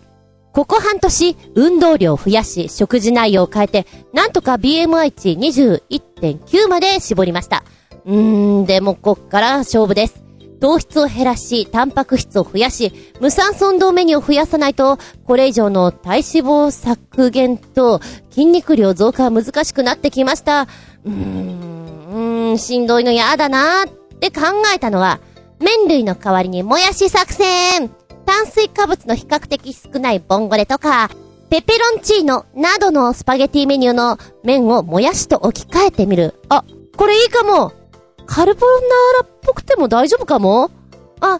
ここ半年運動量を増やし食事内容を変えて、なんとか ビーエムアイ 値 にじゅういってんきゅう まで絞りました。うーんでもこっから勝負です。糖質を減らしタンパク質を増やし無酸素運動メニューを増やさないと、これ以上の体脂肪削減と筋肉量増加は難しくなってきました。うーんしんどいのやだなーって考えたのは、麺類の代わりにもやし作戦。炭水化物の比較的少ないボンゴレとかペペロンチーノなどのスパゲティメニューの麺をもやしと置き換えてみる。あ、これいいかも。カルボナーラっぽくても大丈夫かも。あ、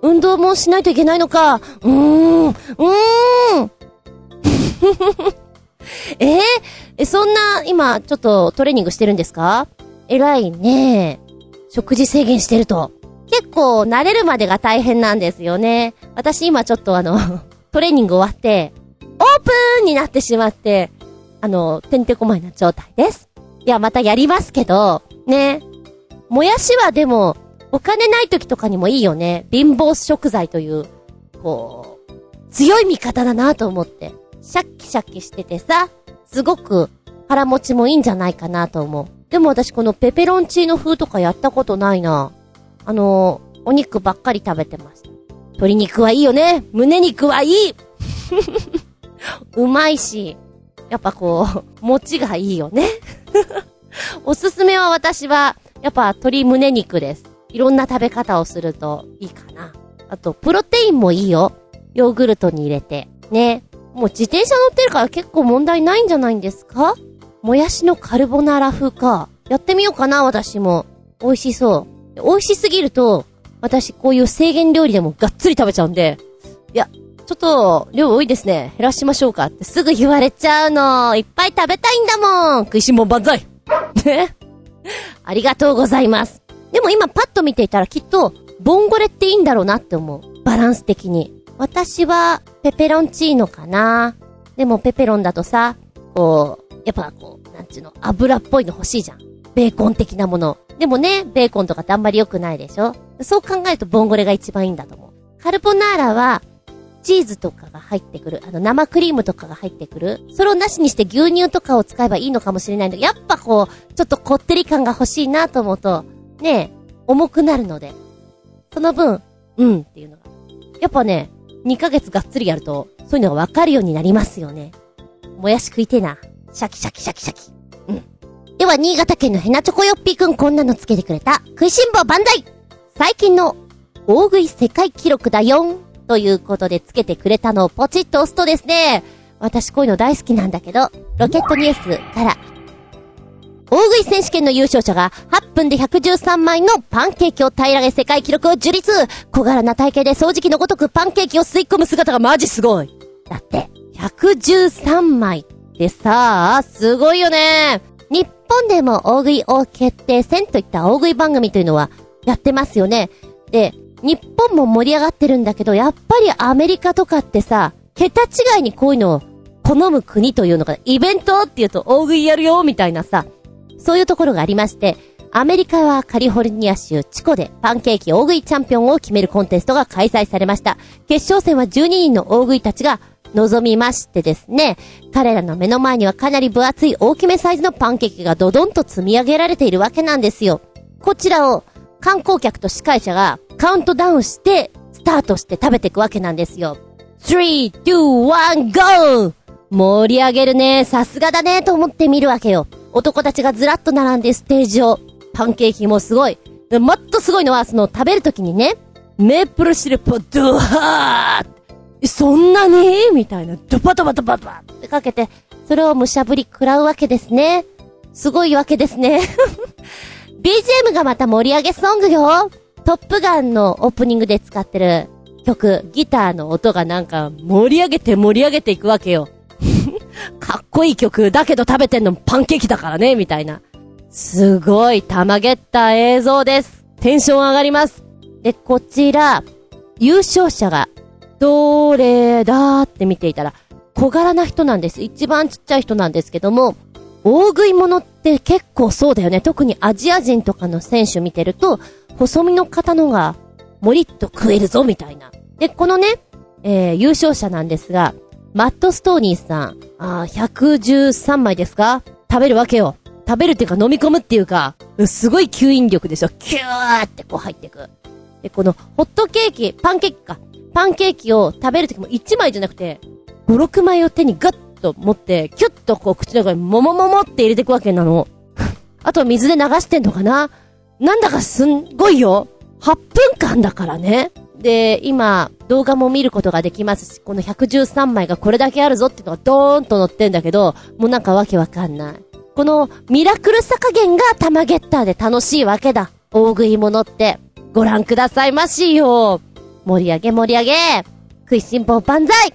運動もしないといけないのか。うーん、うーんえー、え、そんな今ちょっとトレーニングしてるんですか？えらいね。食事制限してると結構慣れるまでが大変なんですよね。私今ちょっとあのトレーニング終わってオープンになってしまって、あのてんてこまいな状態です。いやまたやりますけどね。もやしはでもお金ない時とかにもいいよね。貧乏食材というこう強い味方だなと思って、シャッキシャッキしててさ、すごく腹持ちもいいんじゃないかなと思う。でも私このペペロンチーノ風とかやったことないな。あのー、お肉ばっかり食べてました。鶏肉はいいよね。胸肉はいいうまいし、やっぱこう餅がいいよねおすすめは私はやっぱ鶏胸肉です。いろんな食べ方をするといいかな。あとプロテインもいいよ。ヨーグルトに入れてね。もう自転車乗ってるから結構問題ないんじゃないんですか。もやしのカルボナーラ風か、やってみようかな。私も美味しそう。美味しすぎると、私こういう制限料理でもがっつり食べちゃうんで、いや、ちょっと量多いですね、減らしましょうかってすぐ言われちゃうの。いっぱい食べたいんだもん。食いしん坊万歳ねありがとうございます。でも今パッと見ていたらきっとボンゴレっていいんだろうなって思う。バランス的に私はペペロンチーノかな。でもペペロンだとさ、こうやっぱこうなんちゅうの、油っぽいの欲しいじゃん。ベーコン的なものでもね、ベーコンとかってあんまり良くないでしょ。そう考えるとボンゴレが一番いいんだと思う。カルボナーラはチーズとかが入ってくる、あの生クリームとかが入ってくる。それをなしにして牛乳とかを使えばいいのかもしれないんだけど、やっぱこうちょっとこってり感が欲しいなと思うとね、重くなるので、その分うんっていうのがやっぱね、にかげつがっつりやるとそういうのが分かるようになりますよね。もやし食いてえな。シャキシャキシャキシャキ。では新潟県のヘナチョコヨッピーくん、こんなのつけてくれた。食いしん坊万歳。最近の大食い世界記録だよんとということでつけてくれたのをポチッと押すとですね、私こういうの大好きなんだけど、ロケットニュースから、大食い選手権の優勝者がはっぷんでひゃくじゅうさんまいのパンケーキを平らげ世界記録を樹立。小柄な体型で掃除機のごとくパンケーキを吸い込む姿がマジすごい。だってひゃくじゅうさんまいってさあすごいよね。日本でも大食い王決定戦といった大食い番組というのはやってますよね。で、日本も盛り上がってるんだけど、やっぱりアメリカとかってさ、桁違いにこういうのを好む国というのが、イベントっていうと大食いやるよみたいなさ、そういうところがありまして、アメリカはカリフォルニア州チコでパンケーキ大食いチャンピオンを決めるコンテストが開催されました。決勝戦はじゅうににんの大食いたちが臨みましてですね、彼らの目の前にはかなり分厚い大きめサイズのパンケーキがドドンと積み上げられているわけなんですよ。こちらを観光客と司会者がカウントダウンしてスタートして食べていくわけなんですよ。スリー、ツー、ワン、ゴー。 盛り上げるね、さすがだねと思って見るわけよ。男たちがずらっと並んでステージを、パンケーキもすごい。で、もっとすごいのは、その食べるときにね、メープルシルプをドハー、そんなにみたいな、ドバドバドバドバってかけて、それをむしゃぶり食らうわけですね。すごいわけですね。ビージーエム がまた盛り上げソングよ。トップガンのオープニングで使ってる曲、ギターの音がなんか盛り上げて盛り上げていくわけよ。かっこいい曲だけど食べてんのパンケーキだからねみたいな、すごいたまげった映像です。テンション上がります。で、こちら優勝者がどれだって見ていたら小柄な人なんです。一番ちっちゃい人なんですけども、大食い物って結構そうだよね。特にアジア人とかの選手見てると細身の方のがもりっと食えるぞみたいな。で、このね、えー、優勝者なんですが、マット・ストーニーさん、あー、ひゃくじゅうさんまいですか？食べるわけよ。食べるっていうか飲み込むっていうか、すごい吸引力でしょ。キューってこう入ってく。で、このホットケーキ、パンケーキか。パンケーキを食べるときもいちまいじゃなくて、ご、ろくまいを手にガッと持って、キュッとこう口の中にももももって入れてくわけなの。あとは水で流してんのかな？なんだかすんごいよ。はっぷんかんだからね。で、今動画も見ることができますし、このひゃくじゅうさんまいがこれだけあるぞっていうのがドーンと載ってんだけど、もうなんかわけわかんない。このミラクルさ加減がタマゲッターで楽しいわけだ。大食い物ってご覧くださいましよ。盛り上げ盛り上げ、食いしん坊万歳。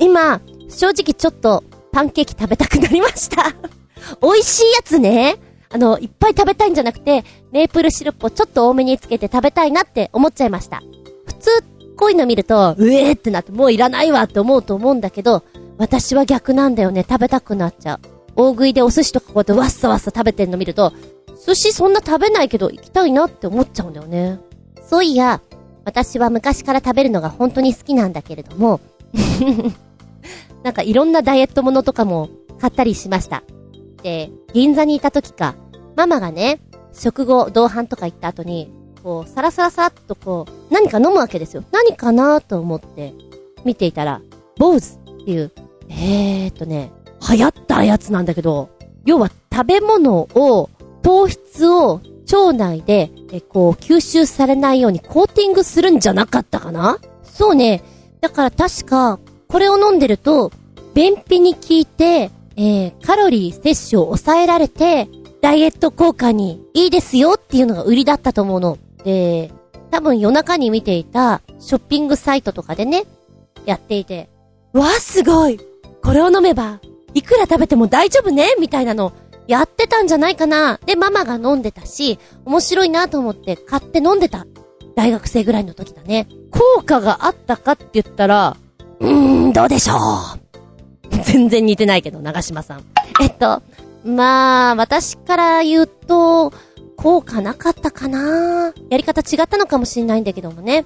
今正直ちょっとパンケーキ食べたくなりました。美味しいやつね。あのいっぱい食べたいんじゃなくて、メープルシロップをちょっと多めにつけて食べたいなって思っちゃいました。普通こういうの見るとうえーってなってもういらないわって思うと思うんだけど、私は逆なんだよね。食べたくなっちゃう。大食いでお寿司とかこうやってわっさわっさ食べてんの見ると、寿司そんな食べないけど行きたいなって思っちゃうんだよね。そういや、私は昔から食べるのが本当に好きなんだけれどもなんかいろんなダイエットものとかも買ったりしました。で、銀座にいた時か、ママがね、食後同伴とか行った後にこうサラサラサっとこう何か飲むわけですよ。何かなと思って見ていたら、ボウズっていうえーっとね流行ったやつなんだけど、要は食べ物を、糖質を腸内でえこう吸収されないようにコーティングするんじゃなかったかな。そうね。だから確かこれを飲んでると便秘に効いて、えー、カロリー摂取を抑えられてダイエット効果にいいですよっていうのが売りだったと思うので、多分夜中に見ていたショッピングサイトとかでね、やっていて、わあすごい、これを飲めばいくら食べても大丈夫ねみたいなのやってたんじゃないかな。で、ママが飲んでたし面白いなと思って買って飲んでた。大学生ぐらいの時だね。効果があったかって言ったら、うーん、どうでしょう。全然似てないけど、長島さん。えっとまあ私から言うと効果なかったかな。やり方違ったのかもしれないんだけどもね。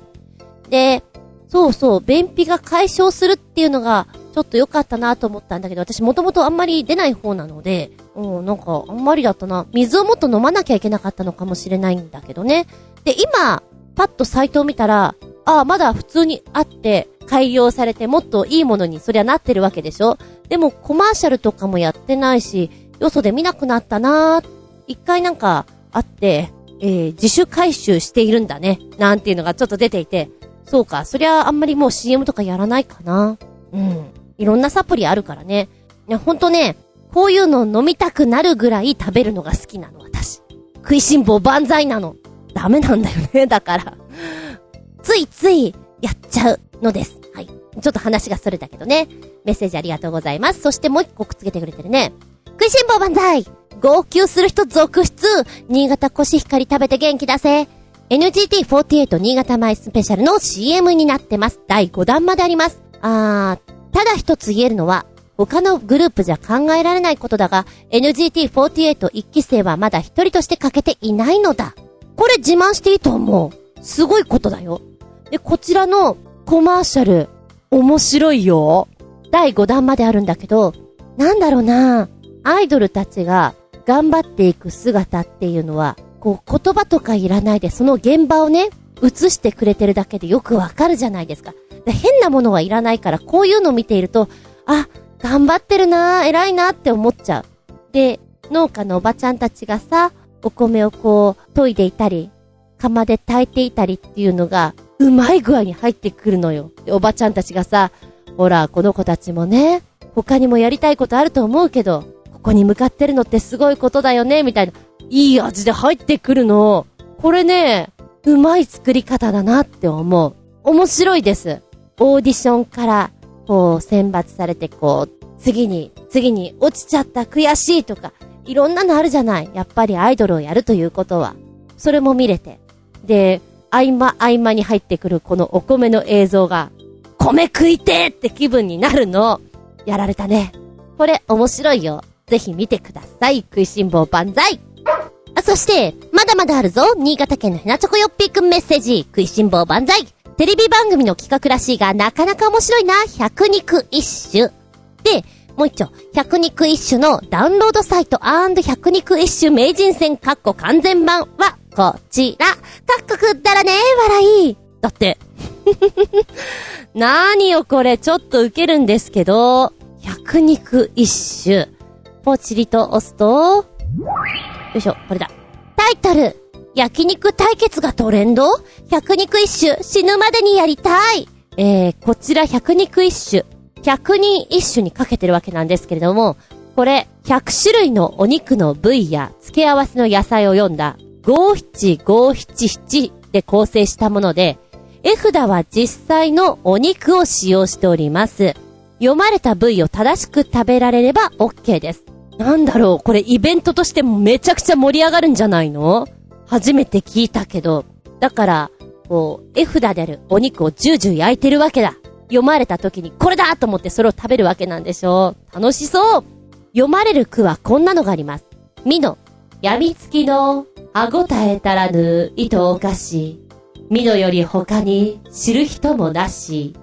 で、そうそう、便秘が解消するっていうのがちょっと良かったなと思ったんだけど、私もともとあんまり出ない方なので、うん、なんかあんまりだったな。水をもっと飲まなきゃいけなかったのかもしれないんだけどね。で、今パッとサイトを見たら、ああ、まだ普通にあって改良されてもっといいものにそりゃなってるわけでしょ。でもコマーシャルとかもやってないし、よそで見なくなったなー。一回なんかあって、えー、自主回収しているんだねなんていうのがちょっと出ていて、そうか、そりゃあんまりもう シーエム とかやらないかな。うん。いろんなサプリあるからね。いや、ほんとね、こういうの飲みたくなるぐらい食べるのが好きなの、私。食いしん坊万歳なの。ダメなんだよね、だから。ついついやっちゃうのです。はい。ちょっと話がそれだけどね。メッセージありがとうございます。そしてもう一個くっつけてくれてるね。食いしん坊万歳、号泣する人続出、新潟コシヒカリ食べて元気だぜ。エヌジーティーフォーティーエイト 新潟マイスペシャルの シーエム になってます。だいごだんまであります。あー、ただ一つ言えるのは他のグループじゃ考えられないことだが エヌジーティーフォーティーエイト 一期生はまだ一人として欠けていないのだ。これ自慢していいと思う。すごいことだよ。で、こちらのコマーシャル面白いよ。だいごだんまであるんだけど、なんだろうな、アイドルたちが頑張っていく姿っていうのはこう言葉とかいらないでその現場をね映してくれてるだけでよくわかるじゃないですか。で、変なものはいらないから、こういうのを見ていると、あ、頑張ってるなー、偉いなーって思っちゃう。で、農家のおばちゃんたちがさ、お米をこう研いでいたり釜で炊いていたりっていうのがうまい具合に入ってくるのよ。で、おばちゃんたちがさ、ほらこの子たちもね他にもやりたいことあると思うけどここに向かってるのってすごいことだよねみたいな、いい味で入ってくるの。これね、うまい作り方だなって思う。面白いです。オーディションからこう選抜されて、こう次に次に落ちちゃった、悔しいとかいろんなのあるじゃない。やっぱりアイドルをやるということはそれも見れて、で、合間合間に入ってくるこのお米の映像が、米食いてーって気分になるの。やられたね、これ面白いよ。ぜひ見てください。食いしん坊万歳。あ、そしてまだまだあるぞ。新潟県のヘナチョコヨッピーくんメッセージ。食いしん坊万歳。テレビ番組の企画らしいがなかなか面白いな。百肉一種で、もう一丁、百肉一種のダウンロードサイト&百肉一種名人戦かっこ完全版はこちら。各国だらねえ笑いだって何よこれ、ちょっとウケるんですけど、百肉一種ポチリと押すと、よいしょ、これだ。タイトル、焼肉対決がトレンド？百肉一種、死ぬまでにやりたい。えー、こちら百肉一種、百人一種にかけてるわけなんですけれども、これ、ひゃくしゅるいのお肉の部位や付け合わせの野菜を読んだ、ごーしちごーしちしちで構成したもので、絵札は実際のお肉を使用しております。読まれた部位を正しく食べられれば OK です。なんだろう、これイベントとしてもめちゃくちゃ盛り上がるんじゃないの？初めて聞いたけど。だから、こう、絵札であるお肉をジュージュー焼いてるわけだ。読まれた時にこれだと思ってそれを食べるわけなんでしょう。楽しそう。読まれる句はこんなのがあります。みの、やみつきの歯ごたえたらぬ糸おかし。みのより他に知る人もなし。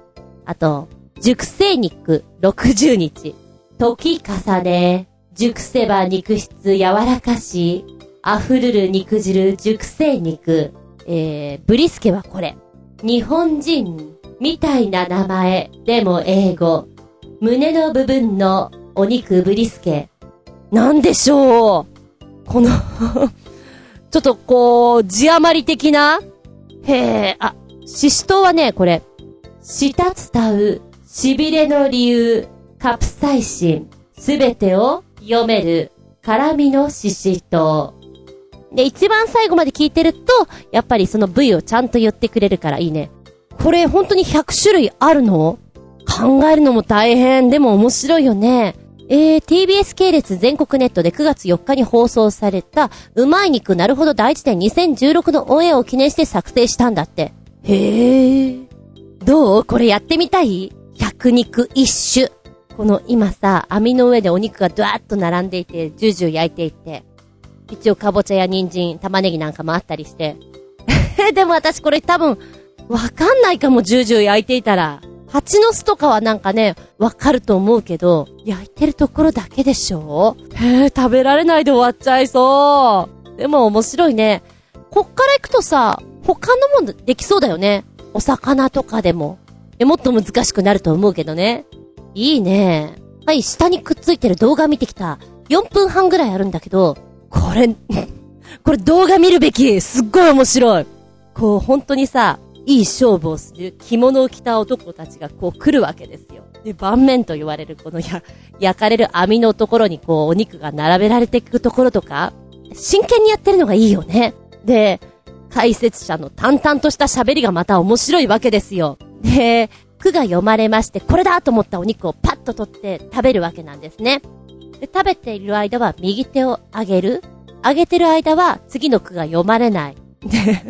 あと、熟成肉ろくじゅうにち。時重ね。熟せば肉質柔らかし、溢るる肉汁熟成肉、えー、ブリスケはこれ日本人みたいな名前でも英語、胸の部分のお肉ブリスケ。なんでしょうこのちょっとこう字余り的な。へえ、あ、ししとうはね、これ舌伝う痺れの理由、カプサイシン、すべてを読める辛みのししとうで、一番最後まで聞いてるとやっぱりその部位をちゃんと言ってくれるからいいね。これ本当にひゃくしゅるいあるの？考えるのも大変。でも面白いよね。えー、ティービーエス 系列全国ネットでくがつよっかに放送されたうまい肉なるほど大辞典にせんじゅうろくのオンエアを記念して作成したんだって。へー、どう？これやってみたい？百肉一種。この今さ、網の上でお肉がドワーッと並んでいて、ジュージュー焼いていて、一応かぼちゃや人参、玉ねぎなんかもあったりしてでも私これ多分わかんないかも。ジュージュー焼いていたら蜂の巣とかはなんかねわかると思うけど、焼いてるところだけでしょ。へー、食べられないで終わっちゃいそう。でも面白いね。こっから行くとさ、他のもんできそうだよね。お魚とかでももっと難しくなると思うけどね。いいね。はい、下にくっついてる動画見てきた。よんぷんはんぐらいあるんだけど、これ、これ動画見るべき。すっごい面白い。こう、本当にさ、いい勝負をする着物を着た男たちがこう来るわけですよ。で、盤面と言われるこのや焼かれる網のところにこうお肉が並べられていくところとか、真剣にやってるのがいいよね。で、解説者の淡々とした喋りがまた面白いわけですよ。で、句が読まれまして、これだと思ったお肉をパッと取って食べるわけなんですね。で、食べている間は右手を上げる。上げてる間は次の句が読まれない。で、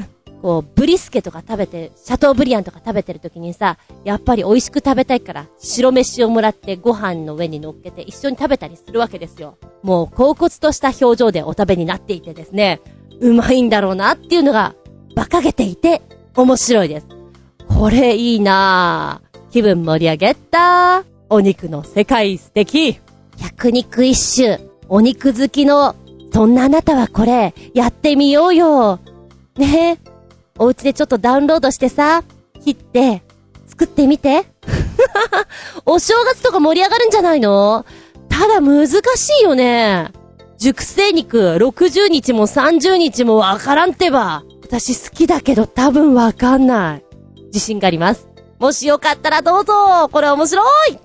こうブリスケとか食べて、シャトーブリアンとか食べてる時にさ、やっぱり美味しく食べたいから白飯をもらってご飯の上に乗っけて一緒に食べたりするわけですよ。もう恍惚とした表情でお食べになっていてですね、うまいんだろうなっていうのが馬鹿げていて面白いです。これいいなぁ、気分盛り上げた。お肉の世界素敵。百肉一種、お肉好きのそんなあなたはこれやってみようよね。えお家でちょっとダウンロードしてさ、切って作ってみてお正月とか盛り上がるんじゃないの。ただ難しいよね。熟成肉ろくじゅうにちもさんじゅうにちもわからんてば。私好きだけど多分わかんない、自信があります。もしよかったらどうぞ。これ面白い。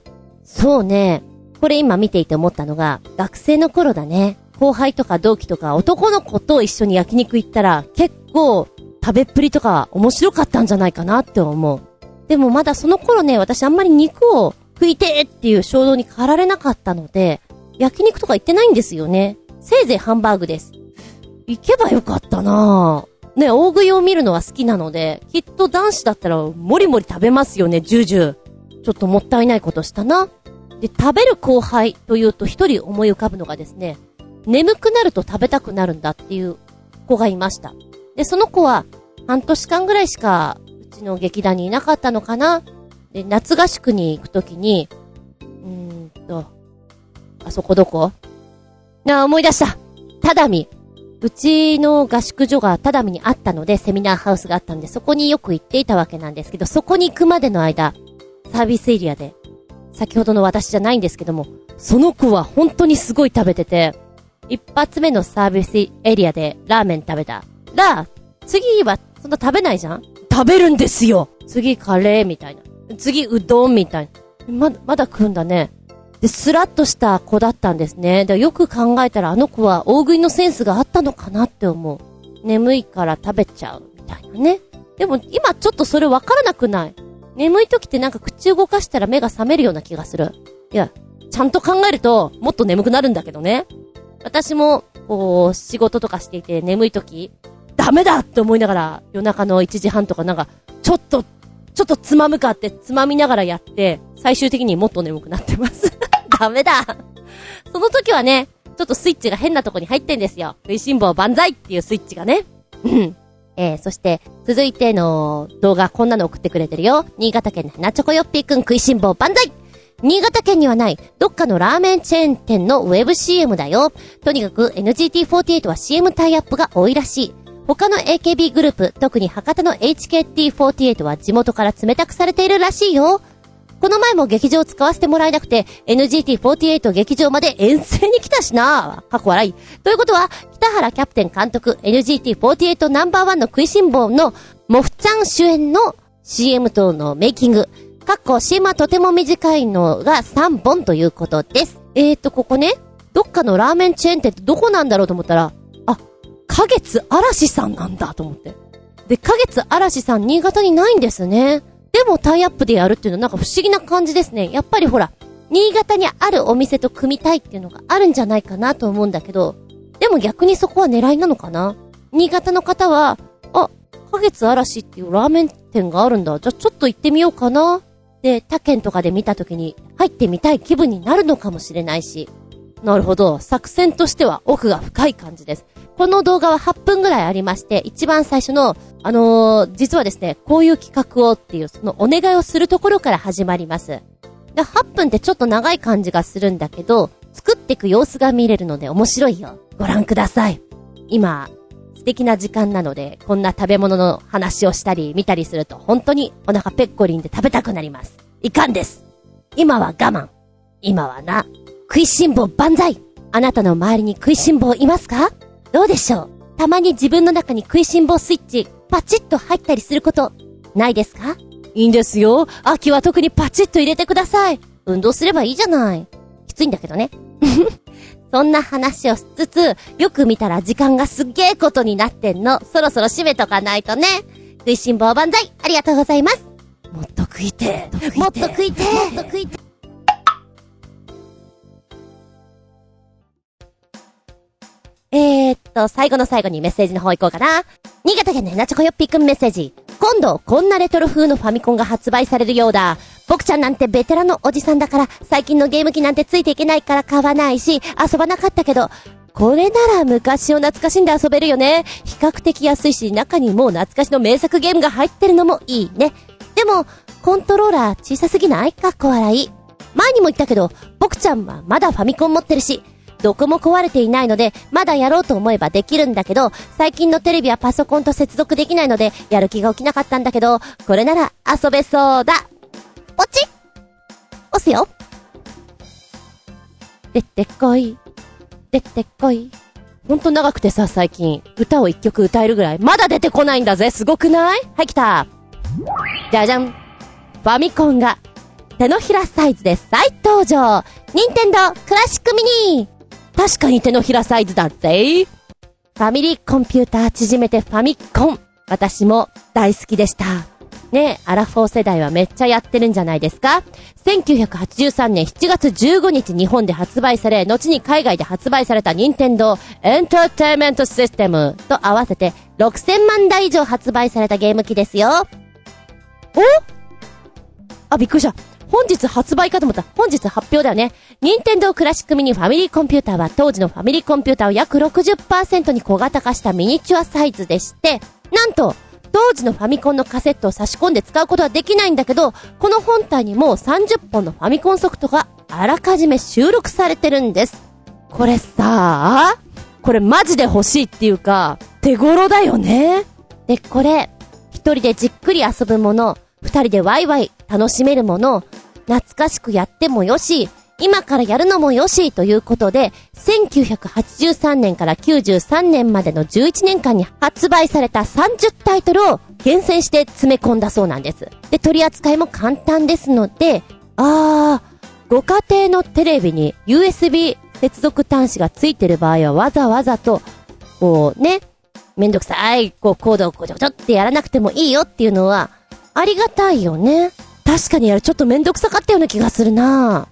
そうね、これ今見ていて思ったのが、学生の頃だね。後輩とか同期とか男の子と一緒に焼肉行ったら結構食べっぷりとか面白かったんじゃないかなって思う。でもまだその頃ね、私あんまり肉を食いてーっていう衝動に駆られなかったので、焼肉とか行ってないんですよね。せいぜいハンバーグです。行けばよかったなぁ。ね、大食いを見るのは好きなので、きっと男子だったらもりもり食べますよね。ジュジュちょっともったいないことしたな。で、食べる後輩というと一人思い浮かぶのがですね、眠くなると食べたくなるんだっていう子がいました。で、その子は半年間ぐらいしかうちの劇団にいなかったのかな。で、夏合宿に行くときに、うーんと、あそこどこ？あ、思い出した。ただみ。うちの合宿所がただみにあったので、セミナーハウスがあったんで、そこによく行っていたわけなんですけど、そこに行くまでの間、サービスエリアで、先ほどの私じゃないんですけども、その子は本当にすごい食べてて、一発目のサービスエリアでラーメン食べたら、次はそんな食べないじゃん。食べるんですよ。次カレーみたいな、次うどんみたいな、まだまだ食うんだね。で、スラッとした子だったんですね。で、よく考えたらあの子は大食いのセンスがあったのかなって思う。眠いから食べちゃうみたいなね。でも今ちょっとそれ分からなくない？眠い時ってなんか口動かしたら目が覚めるような気がする。いや、ちゃんと考えるともっと眠くなるんだけどね。私もこう仕事とかしていて、眠い時ダメだって思いながら、夜中のいちじはんとかなんか、ちょっと、ちょっとつまむかってつまみながらやって、最終的にもっと眠くなってます。ダメだ。その時はね、ちょっとスイッチが変なとこに入ってんですよ。食いしん坊万歳っていうスイッチがね。うん。えー、そして、続いての動画、こんなの送ってくれてるよ。新潟県のなちょこよっぴーくん、食いしん坊万歳。新潟県にはないどっかのラーメンチェーン店のウェブ シーエム だよ。とにかく エヌジーティーフォーティーエイト は シーエム タイアップが多いらしい。他の エーケービー グループ、特に博多の エイチケーティーフォーティーエイト は地元から冷たくされているらしいよ。この前も劇場を使わせてもらえなくて エヌジーティーフォーティーエイト 劇場まで遠征に来たしなぁ。過去笑い。ということは、北原キャプテン監督 エヌジーティーフォーティーエイト ナンバーワンの食いしん坊のモフちゃん主演の シーエム 等のメイキング。かっこ シーエム はとても短いのがさんぼんということです。えーと、ここね、どっかのラーメンチェーン店ってどこなんだろうと思ったら、かげつ嵐さんなんだと思って。で、かげつ嵐さん新潟にないんですね。でもタイアップでやるっていうのはなんか不思議な感じですね。やっぱりほら、新潟にあるお店と組みたいっていうのがあるんじゃないかなと思うんだけど、でも逆にそこは狙いなのかな。新潟の方は、あ、かげつ嵐っていうラーメン店があるんだ。じゃあちょっと行ってみようかな。で、他県とかで見た時に入ってみたい気分になるのかもしれないし。なるほど。作戦としては奥が深い感じです。この動画ははっぷんぐらいありまして、一番最初の、あのー、実はですね、こういう企画をっていう、そのお願いをするところから始まります。で、はっぷんってちょっと長い感じがするんだけど、作っていく様子が見れるので面白いよ。ご覧ください。今、素敵な時間なので、こんな食べ物の話をしたり、見たりすると、本当にお腹ペッコリンで食べたくなります。いかんです。今は我慢。今はな。食いしん坊万歳。あなたの周りに食いしん坊いますか？どうでしょう。たまに自分の中に食いしん坊スイッチパチッと入ったりすることないですか？いいんですよ。秋は特にパチッと入れてください。運動すればいいじゃない。きついんだけどね。そんな話をしつつ、よく見たら時間がすっげえことになってんの。そろそろ締めとかないとね。食いしん坊万歳、ありがとうございます。もっと食いてー。もっと食いてー。もっと食いてー。えーっと、最後の最後にメッセージの方行こうかな。新潟県のエナチョコヨッピーくんメッセージ。今度、こんなレトロ風のファミコンが発売されるようだ。僕ちゃんなんてベテランのおじさんだから、最近のゲーム機なんてついていけないから買わないし、遊ばなかったけど、これなら昔を懐かしんで遊べるよね。比較的安いし、中にもう懐かしの名作ゲームが入ってるのもいいね。でも、コントローラー小さすぎない？かっこ笑い。前にも言ったけど、僕ちゃんはまだファミコン持ってるし、どこも壊れていないので、まだやろうと思えばできるんだけど、最近のテレビやパソコンと接続できないので、やる気が起きなかったんだけど、これなら遊べそうだ。ポチッ！押すよ。出てこい。出てこい。ほんと長くてさ、最近。歌を一曲歌えるぐらい。まだ出てこないんだぜ。すごくない？はい、来た。じゃじゃん。ファミコンが、手のひらサイズで再登場。任天堂クラシックミニー。確かに手のひらサイズだぜ。ファミリーコンピューター縮めてファミコン。私も大好きでした。ねえ、アラフォー世代はめっちゃやってるんじゃないですか？せんきゅうひゃくはちじゅうさんねんしちがつじゅうごにち日本で発売され、後に海外で発売された任天堂エンターテインメントシステムと合わせてろくせんまんだい以上発売されたゲーム機ですよ。お？あ、びっくりした。本日発売かと思った。本日発表だよね。任天堂クラシックミニファミリーコンピューターは当時のファミリーコンピューターを約 ろくじゅっパーセント に小型化したミニチュアサイズでして、なんと、当時のファミコンのカセットを差し込んで使うことはできないんだけど、この本体にもうさんじゅっぽんのファミコンソフトがあらかじめ収録されてるんです。これさあ、これマジで欲しいっていうか、手頃だよね。で、これ、一人でじっくり遊ぶもの、二人でワイワイ楽しめるもの、懐かしくやってもよし、今からやるのもよしということで、せんきゅうひゃくはちじゅうさんねんからきゅうじゅうさんねんまでのじゅういちねんかんに発売されたさんじゅうタイトルを厳選して詰め込んだそうなんです。で、取り扱いも簡単ですので、あー、ご家庭のテレビに ユーエスビー 接続端子がついてる場合はわざわざと、こうね、めんどくさい、こうコードをこちょこちょってやらなくてもいいよっていうのは、ありがたいよね。確かにあれちょっとめんどくさかったような気がするな。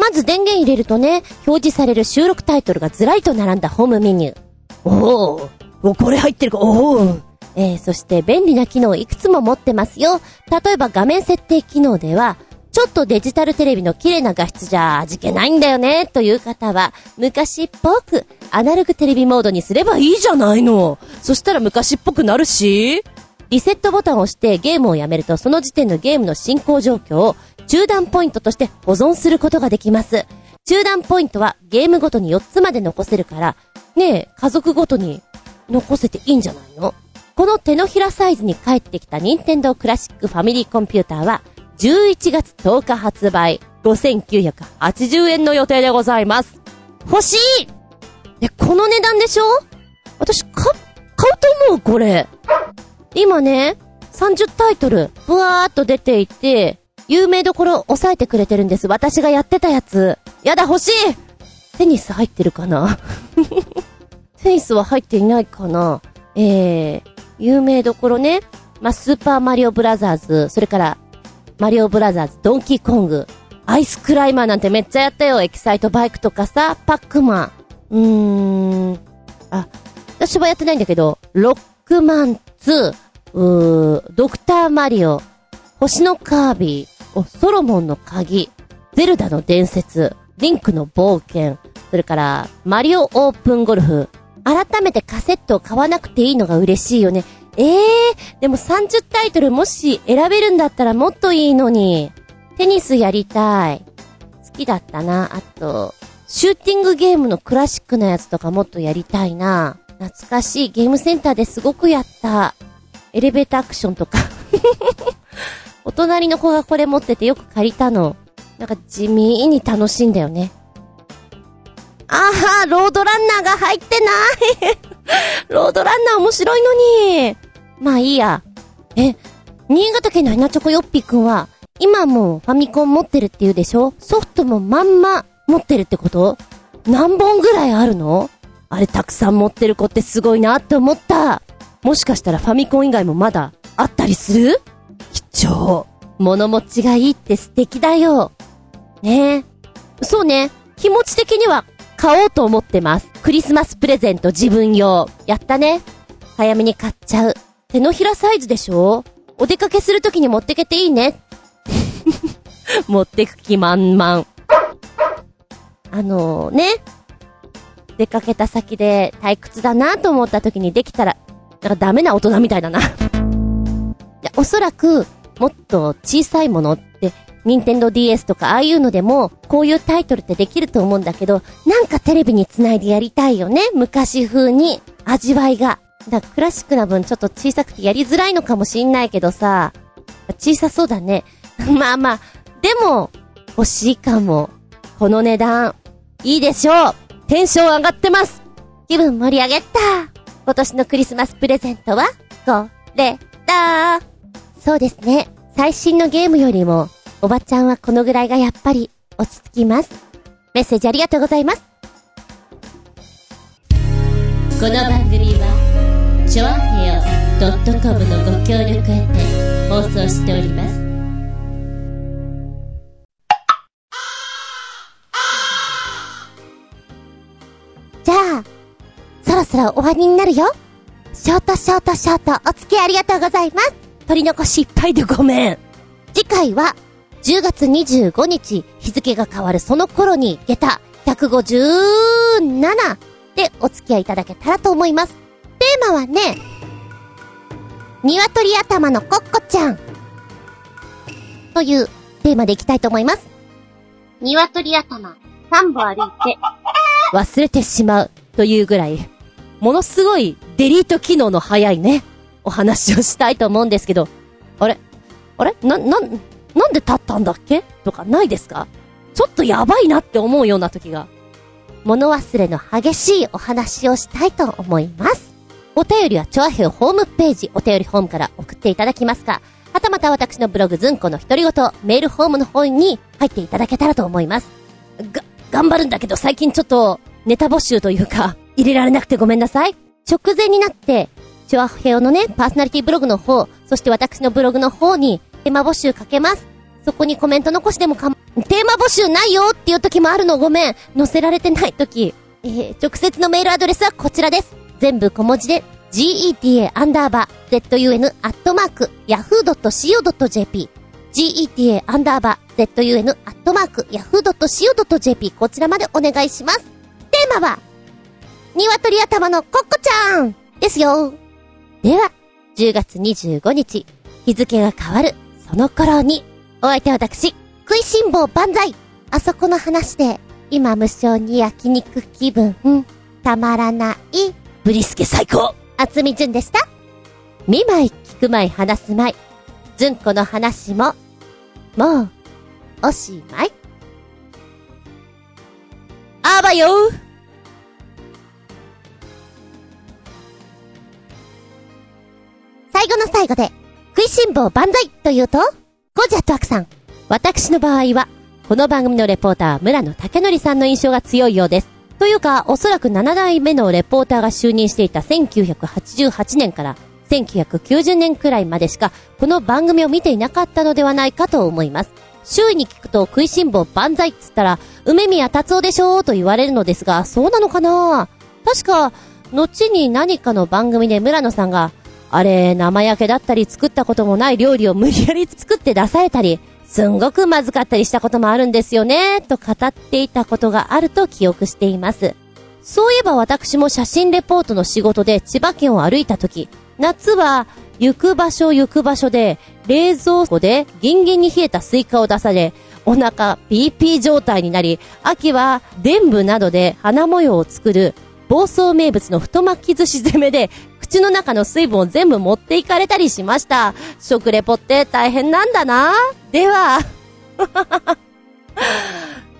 まず電源入れるとね、表示される収録タイトルがずらりと並んだホームメニュー。おーお、これ入ってるか、おー、えー、そして便利な機能をいくつも持ってますよ。例えば画面設定機能では、ちょっとデジタルテレビの綺麗な画質じゃ味気ないんだよねという方は、昔っぽくアナログテレビモードにすればいいじゃないの。そしたら昔っぽくなるし。リセットボタンを押してゲームをやめると、その時点のゲームの進行状況を中断ポイントとして保存することができます。中断ポイントはゲームごとによっつまで残せるから、ねえ、家族ごとに残せていいんじゃないの？この手のひらサイズに帰ってきた任天堂クラシックファミリーコンピューターは、じゅういちがつとおか発売、ごせんきゅうひゃくはちじゅうえんの予定でございます。欲しい！え、この値段でしょ？私、か、買うと思う、これ。今ね、さんじゅうタイトル、ぶわーっと出ていて、有名どころを抑えてくれてるんです。私がやってたやつ。やだ、欲しい！テニス入ってるかな？テニスは入っていないかな？えー、有名どころね。まあ、スーパーマリオブラザーズ、それから、マリオブラザーズ、ドンキーコング、アイスクライマーなんてめっちゃやったよ。エキサイトバイクとかさ、パックマン。うーん、あ、私はやってないんだけど、ロックマンツー、うー、ドクターマリオ、星のカービィ、お、ソロモンの鍵、ゼルダの伝説、リンクの冒険、それからマリオオープンゴルフ。改めてカセットを買わなくていいのが嬉しいよね。えー、でもさんじゅうタイトルもし選べるんだったらもっといいのに。テニスやりたい。好きだったな。あと、シューティングゲームのクラシックなやつとかもっとやりたいな。懐かしい。ゲームセンターですごくやった。エレベーターアクションとか。お隣の子がこれ持っててよく借りたの。なんか地味に楽しいんだよね。あー、ロードランナーが入ってない。ロードランナー面白いのに。まあいいや。え、新潟県のひなちょこよっぴくんは、今もファミコン持ってるって言うでしょ？ソフトもまんま持ってるってこと？何本ぐらいあるの？あれたくさん持ってる子ってすごいなって思った。もしかしたらファミコン以外もまだあったりする？貴重。物持ちがいいって素敵だよ。ねえ。そうね。気持ち的には買おうと思ってます。クリスマスプレゼント自分用。やったね。早めに買っちゃう。手のひらサイズでしょ？お出かけするときに持ってけていいね。持ってく気満々。あのー、ね。出かけた先で退屈だなと思ったときにできたら、なんかダメな大人みたいだな。いや、おそらく、もっと小さいものって、任天堂 ディーエス とかああいうのでも、こういうタイトルってできると思うんだけど、なんかテレビにつないでやりたいよね。昔風に、味わいが。だからクラシックな分ちょっと小さくてやりづらいのかもしんないけどさ、小さそうだね。まあまあ、でも、欲しいかも。この値段、いいでしょう。テンション上がってます。気分盛り上げた。今年のクリスマスプレゼントはこれだ。そうですね。最新のゲームよりもおばちゃんはこのぐらいがやっぱり落ち着きます。メッセージありがとうございます。この番組はちょあへよ .com のご協力へ放送しております。そろそろ終わりになるよ。ショートショートショートお付き合いありがとうございます。取り残しいっぱいでごめん。次回はじゅうがつにじゅうごにち、日付が変わるその頃に下駄ひゃくごじゅうななでお付き合いいただけたらと思います。テーマはね、鶏頭のコッコちゃんというテーマでいきたいと思います。鶏頭さんぼん歩いて忘れてしまうというぐらいものすごいデリート機能の早いね、お話をしたいと思うんですけど、あれあれな、な、なんで立ったんだっけとかないですか？ちょっとやばいなって思うような時が。物忘れの激しいお話をしたいと思います。お便りはチョアヘオホームページ、お便りホームから送っていただきますか、はたまた私のブログズンコの独り言、メールホームの方に入っていただけたらと思います。が、頑張るんだけど最近ちょっとネタ募集というか入れられなくてごめんなさい。直前になってチョアヘオのねパーソナリティブログの方、そして私のブログの方にテーマ募集かけます。そこにコメント残しでもか、テーマ募集ないよっていう時もあるの、ごめん。載せられてない時、えー、直接のメールアドレスはこちらです。全部小文字で ジーイーティーエーアンダーバーゼットユーエヌアットマークヤフードットシーオードットジェーピー ジーイーティーエーアンダーバーゼットユーエヌアットマークヤフードットシーオードットジェーピー、 こちらまでお願いします。テーマは鶏頭のコッコちゃんですよ。ではじゅうがつにじゅうごにち、日付が変わるその頃に、お相手は私食いしん坊万歳。あそこの話で今無性に焼肉気分たまらないブリスケ最高、厚み純でした。見舞い聞く舞い話す舞い、純子の話ももうおしまい。あばよー。最後の最後で食いしん坊万歳というと、ゴジャットアクさん。私の場合はこの番組のレポーター村野武則さんの印象が強いようです。というかおそらくななだいめのレポーターが就任していたせんきゅうひゃくはちじゅうはちねんからせんきゅうひゃくきゅうじゅうねんくらいまでしかこの番組を見ていなかったのではないかと思います。周囲に聞くと食いしん坊万歳っつったら梅宮達夫でしょーと言われるのですが、そうなのかな。確か後に何かの番組で村野さんがあれ生焼けだったり作ったこともない料理を無理やり作って出されたり、すんごくまずかったりしたこともあるんですよねと語っていたことがあると記憶しています。そういえば私も写真レポートの仕事で千葉県を歩いたとき、夏は行く場所行く場所で冷蔵庫でギンギンに冷えたスイカを出されお腹 ピーピー 状態になり、秋は伝部などで花模様を作る房総名物の太巻き寿司攻めで口の中の水分を全部持っていかれたりしました。食レポって大変なんだな。では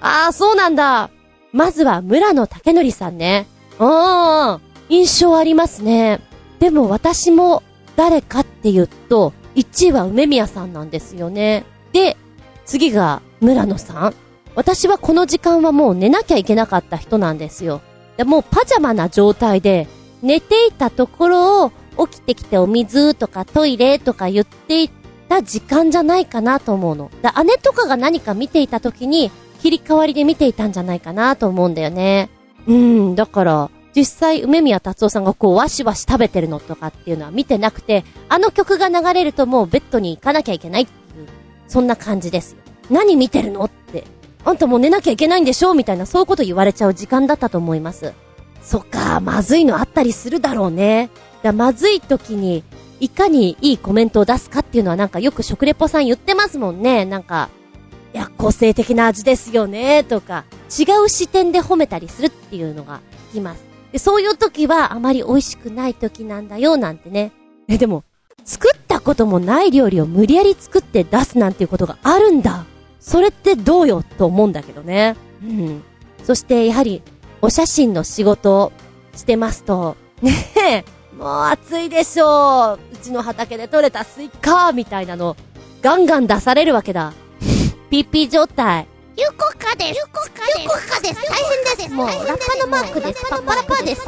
ああ、そうなんだ。まずは村野武則さんね。うん、印象ありますね。でも私も誰かって言うといちいは梅宮さんなんですよね。で、次が村野さん。私はこの時間はもう寝なきゃいけなかった人なんですよ。でもうパジャマな状態で寝ていたところを起きてきてお水とかトイレとか言っていた時間じゃないかなと思うの。だ姉とかが何か見ていた時に切り替わりで見ていたんじゃないかなと思うんだよね。うん、だから実際梅宮達夫さんがこうワシワシ食べてるのとかっていうのは見てなくて、あの曲が流れるともうベッドに行かなきゃいけないっていう、そんな感じです。何見てるのって、あんたもう寝なきゃいけないんでしょみたいな、そういうこと言われちゃう時間だったと思います。そっか、まずいのあったりするだろうね。だまずい時にいかにいいコメントを出すかっていうのは、なんかよく食レポさん言ってますもんね。なんか、いや個性的な味ですよねとか、違う視点で褒めたりするっていうのが聞きます。でそういう時はあまり美味しくない時なんだよなんてね。えでも作ったこともない料理を無理やり作って出すなんていうことがあるんだ。それってどうよと思うんだけどね。うん。そしてやはりお写真の仕事をしてますとねえ、もう暑いでしょう。うちの畑で採れたスイカみたいなのガンガン出されるわけだ。ピーピー状態。ゆこかです。ゆこかです。ゆこかです。大変です。もうラッパのマークです。パパラパです。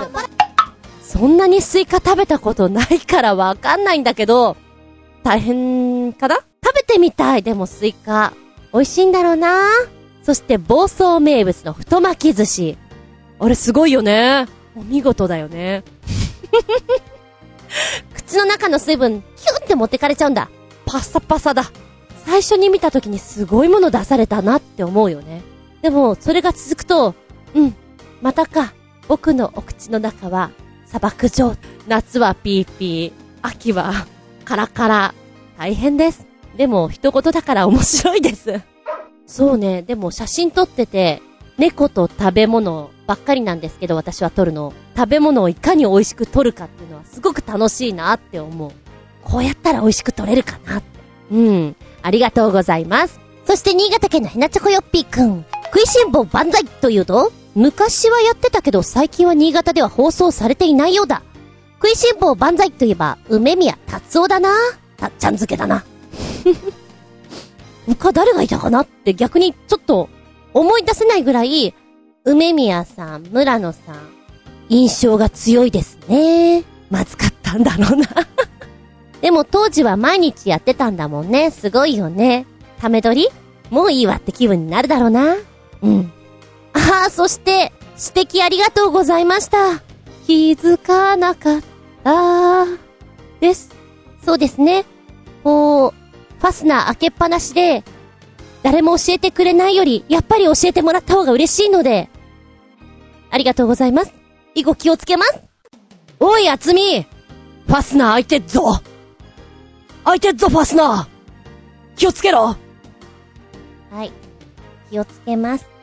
そんなにスイカ食べたことないからわかんないんだけど、大変かな？食べてみたい。でもスイカ美味しいんだろうな。そして房総名物の太巻き寿司。あれすごいよね。お見事だよね。口の中の水分キュンって持ってかれちゃうんだ。パサパサだ。最初に見た時にすごいもの出されたなって思うよね。でもそれが続くと、うん、またか。僕のお口の中は砂漠状。夏はピーピー、秋はカラカラ。大変です。でも一言だから面白いです。そうね。でも写真撮ってて猫と食べ物ばっかりなんですけど、私は撮るの。食べ物をいかに美味しく撮るかっていうのはすごく楽しいなって思う。こうやったら美味しく撮れるかなって。うん。ありがとうございます。そして新潟県のヘナチョコヨッピーくん。食いしん坊万歳というと、昔はやってたけど最近は新潟では放送されていないようだ。食いしん坊万歳といえば梅宮達夫だな。たっちゃん漬けだな。他誰がいたかなって逆にちょっと思い出せないぐらい、梅宮さん、村野さん、印象が強いですね。まずかったんだろうな。でも当時は毎日やってたんだもんね。すごいよね。ため撮り？もういいわって気分になるだろうな。うん。ああ、そして、指摘ありがとうございました。気づかなかった。です。そうですね。こう、ファスナー開けっぱなしで、誰も教えてくれないより、やっぱり教えてもらった方が嬉しいので、ありがとうございます。以後気をつけます。おい、あつみ！ファスナー開いてっぞ！開いてっぞファスナー、気をつけろ。はい、気をつけます。